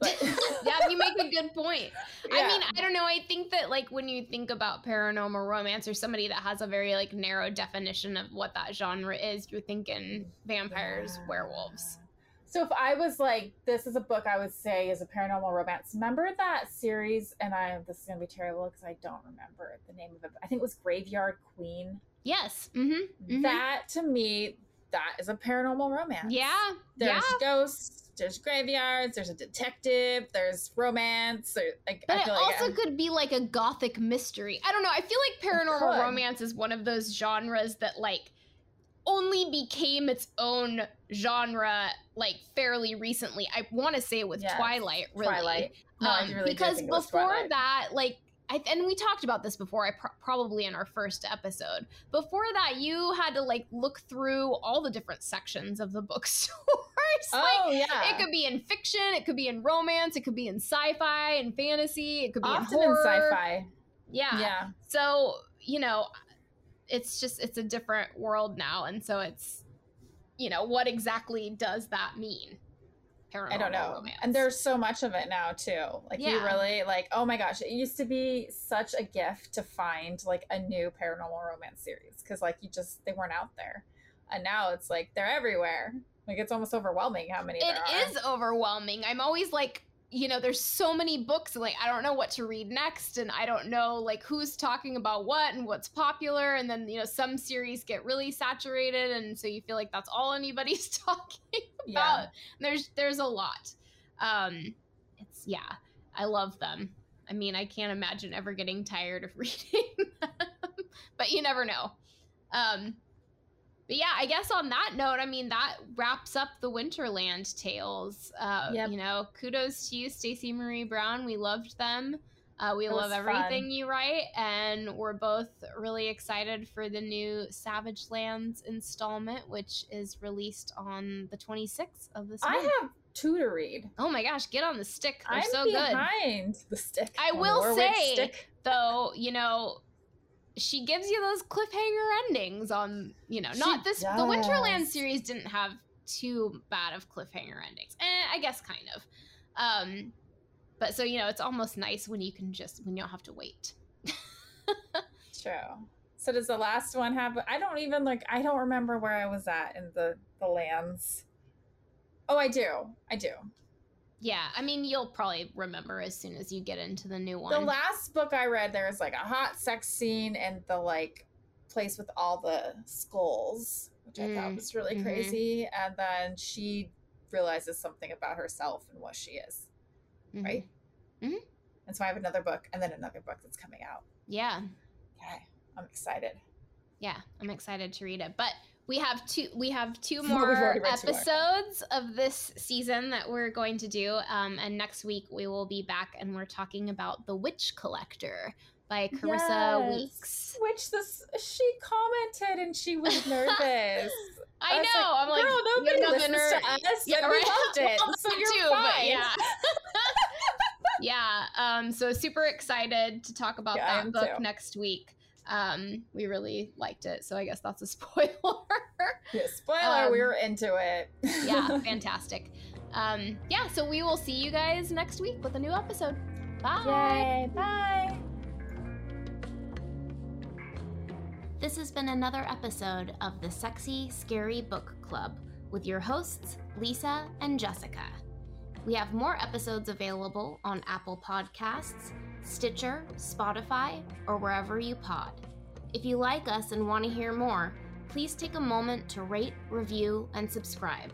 But yeah, you make a good point. Yeah. I mean, I don't know. I think that like when you think about paranormal romance or somebody that has a very like narrow definition of what that genre is, you're thinking vampires, yeah. werewolves. So if I was like, this is a book I would say is a paranormal romance. Remember that series? And I this is going to be terrible because I don't remember the name of it. I think it was Graveyard Queen. Yes. Mm-hmm. Mm-hmm. That to me, that is a paranormal romance. Yeah. There's yeah. ghosts. There's graveyards, there's a detective, there's romance. There's, like, but I feel it like, also um, could be like a gothic mystery. I don't know. I feel like paranormal romance is one of those genres that like only became its own genre like fairly recently. I want to say with yes. Twilight, really. Twilight. No, um, really because before that, like, I, and we talked about this before, I pro probably in our first episode. Before that, you had to like look through all the different sections of the bookstores. Oh, like, yeah. It could be in fiction, it could be in romance, it could be in sci-fi and fantasy, it could be often in, in sci-fi. Yeah. Yeah. So, you know, it's just, it's a different world now. And so it's, you know, what exactly does that mean? paranormal I don't know. romance. And there's so much of it now too. Like yeah. you really like, oh my gosh, it used to be such a gift to find like a new paranormal romance series. Cause like you just, they weren't out there. And now it's like, they're everywhere. Like it's almost overwhelming how many it there are. It is overwhelming. I'm always like, you know, there's so many books and like, I don't know what to read next. And I don't know like who's talking about what and what's popular. And then, you know, some series get really saturated. And so you feel like that's all anybody's talking about. Yeah. There's, there's a lot. Um, it's yeah, I love them. I mean, I can't imagine ever getting tired of reading them, but you never know. Um, But yeah, I guess on that note, I mean, that wraps up the Winterland Tales. Uh, yep. You know, kudos to you, Stacey Marie Brown. We loved them. Uh, we love everything fun. you write. And we're both really excited for the new Savage Lands installment, which is released on the twenty-sixth of this I month. I have two to read. Oh my gosh, get on the stick. They're I'm so good. I'm behind the stick. I will say, stick. though, you know... she gives you those cliffhanger endings on, you know, not she this, does. the Winterland series didn't have too bad of cliffhanger endings. Eh, I guess kind of. Um, but so, you know, it's almost nice when you can just, when you don't have to wait. True. So does the last one have, I don't even like, I don't remember where I was at in the, the lands. Oh, I do. I do. Yeah, I mean, you'll probably remember as soon as you get into the new one. The last book I read, there was like a hot sex scene and the like place with all the skulls, which mm. I thought was really mm-hmm. crazy. And then she realizes something about herself and what she is, mm-hmm. right? Mm-hmm. And so I have another book and then another book that's coming out. Yeah. Yeah, I'm excited. Yeah, I'm excited to read it, but... We have two we have two more episodes of this season that we're going to do. Um, and next week we will be back and we're talking about The Witch Collector by Carissa yes. Weeks. Which this she commented and she was nervous. I, I know. Like, I'm like, girl, nobody you're listens nervous. to us. Yeah, right? We loved it. Well, so you're too, fine. But yeah. yeah. Um, so super excited to talk about yeah, that book too. next week. Um, we really liked it, so I guess that's a spoiler. yeah, spoiler, um, we were into it. yeah, fantastic. Um, yeah, so we will see you guys next week with a new episode. Bye. Yay, bye. This has been another episode of the Sexy Scary Book Club with your hosts, Lisa and Jessica. We have more episodes available on Apple Podcasts, Stitcher, Spotify, or wherever you pod. If you like us and want to hear more, please take a moment to rate, review, and subscribe.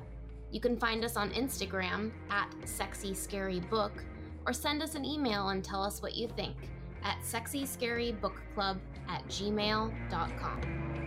You can find us on Instagram at SexyScaryBook or send us an email and tell us what you think at sexyscarybookclub at gmail dot com.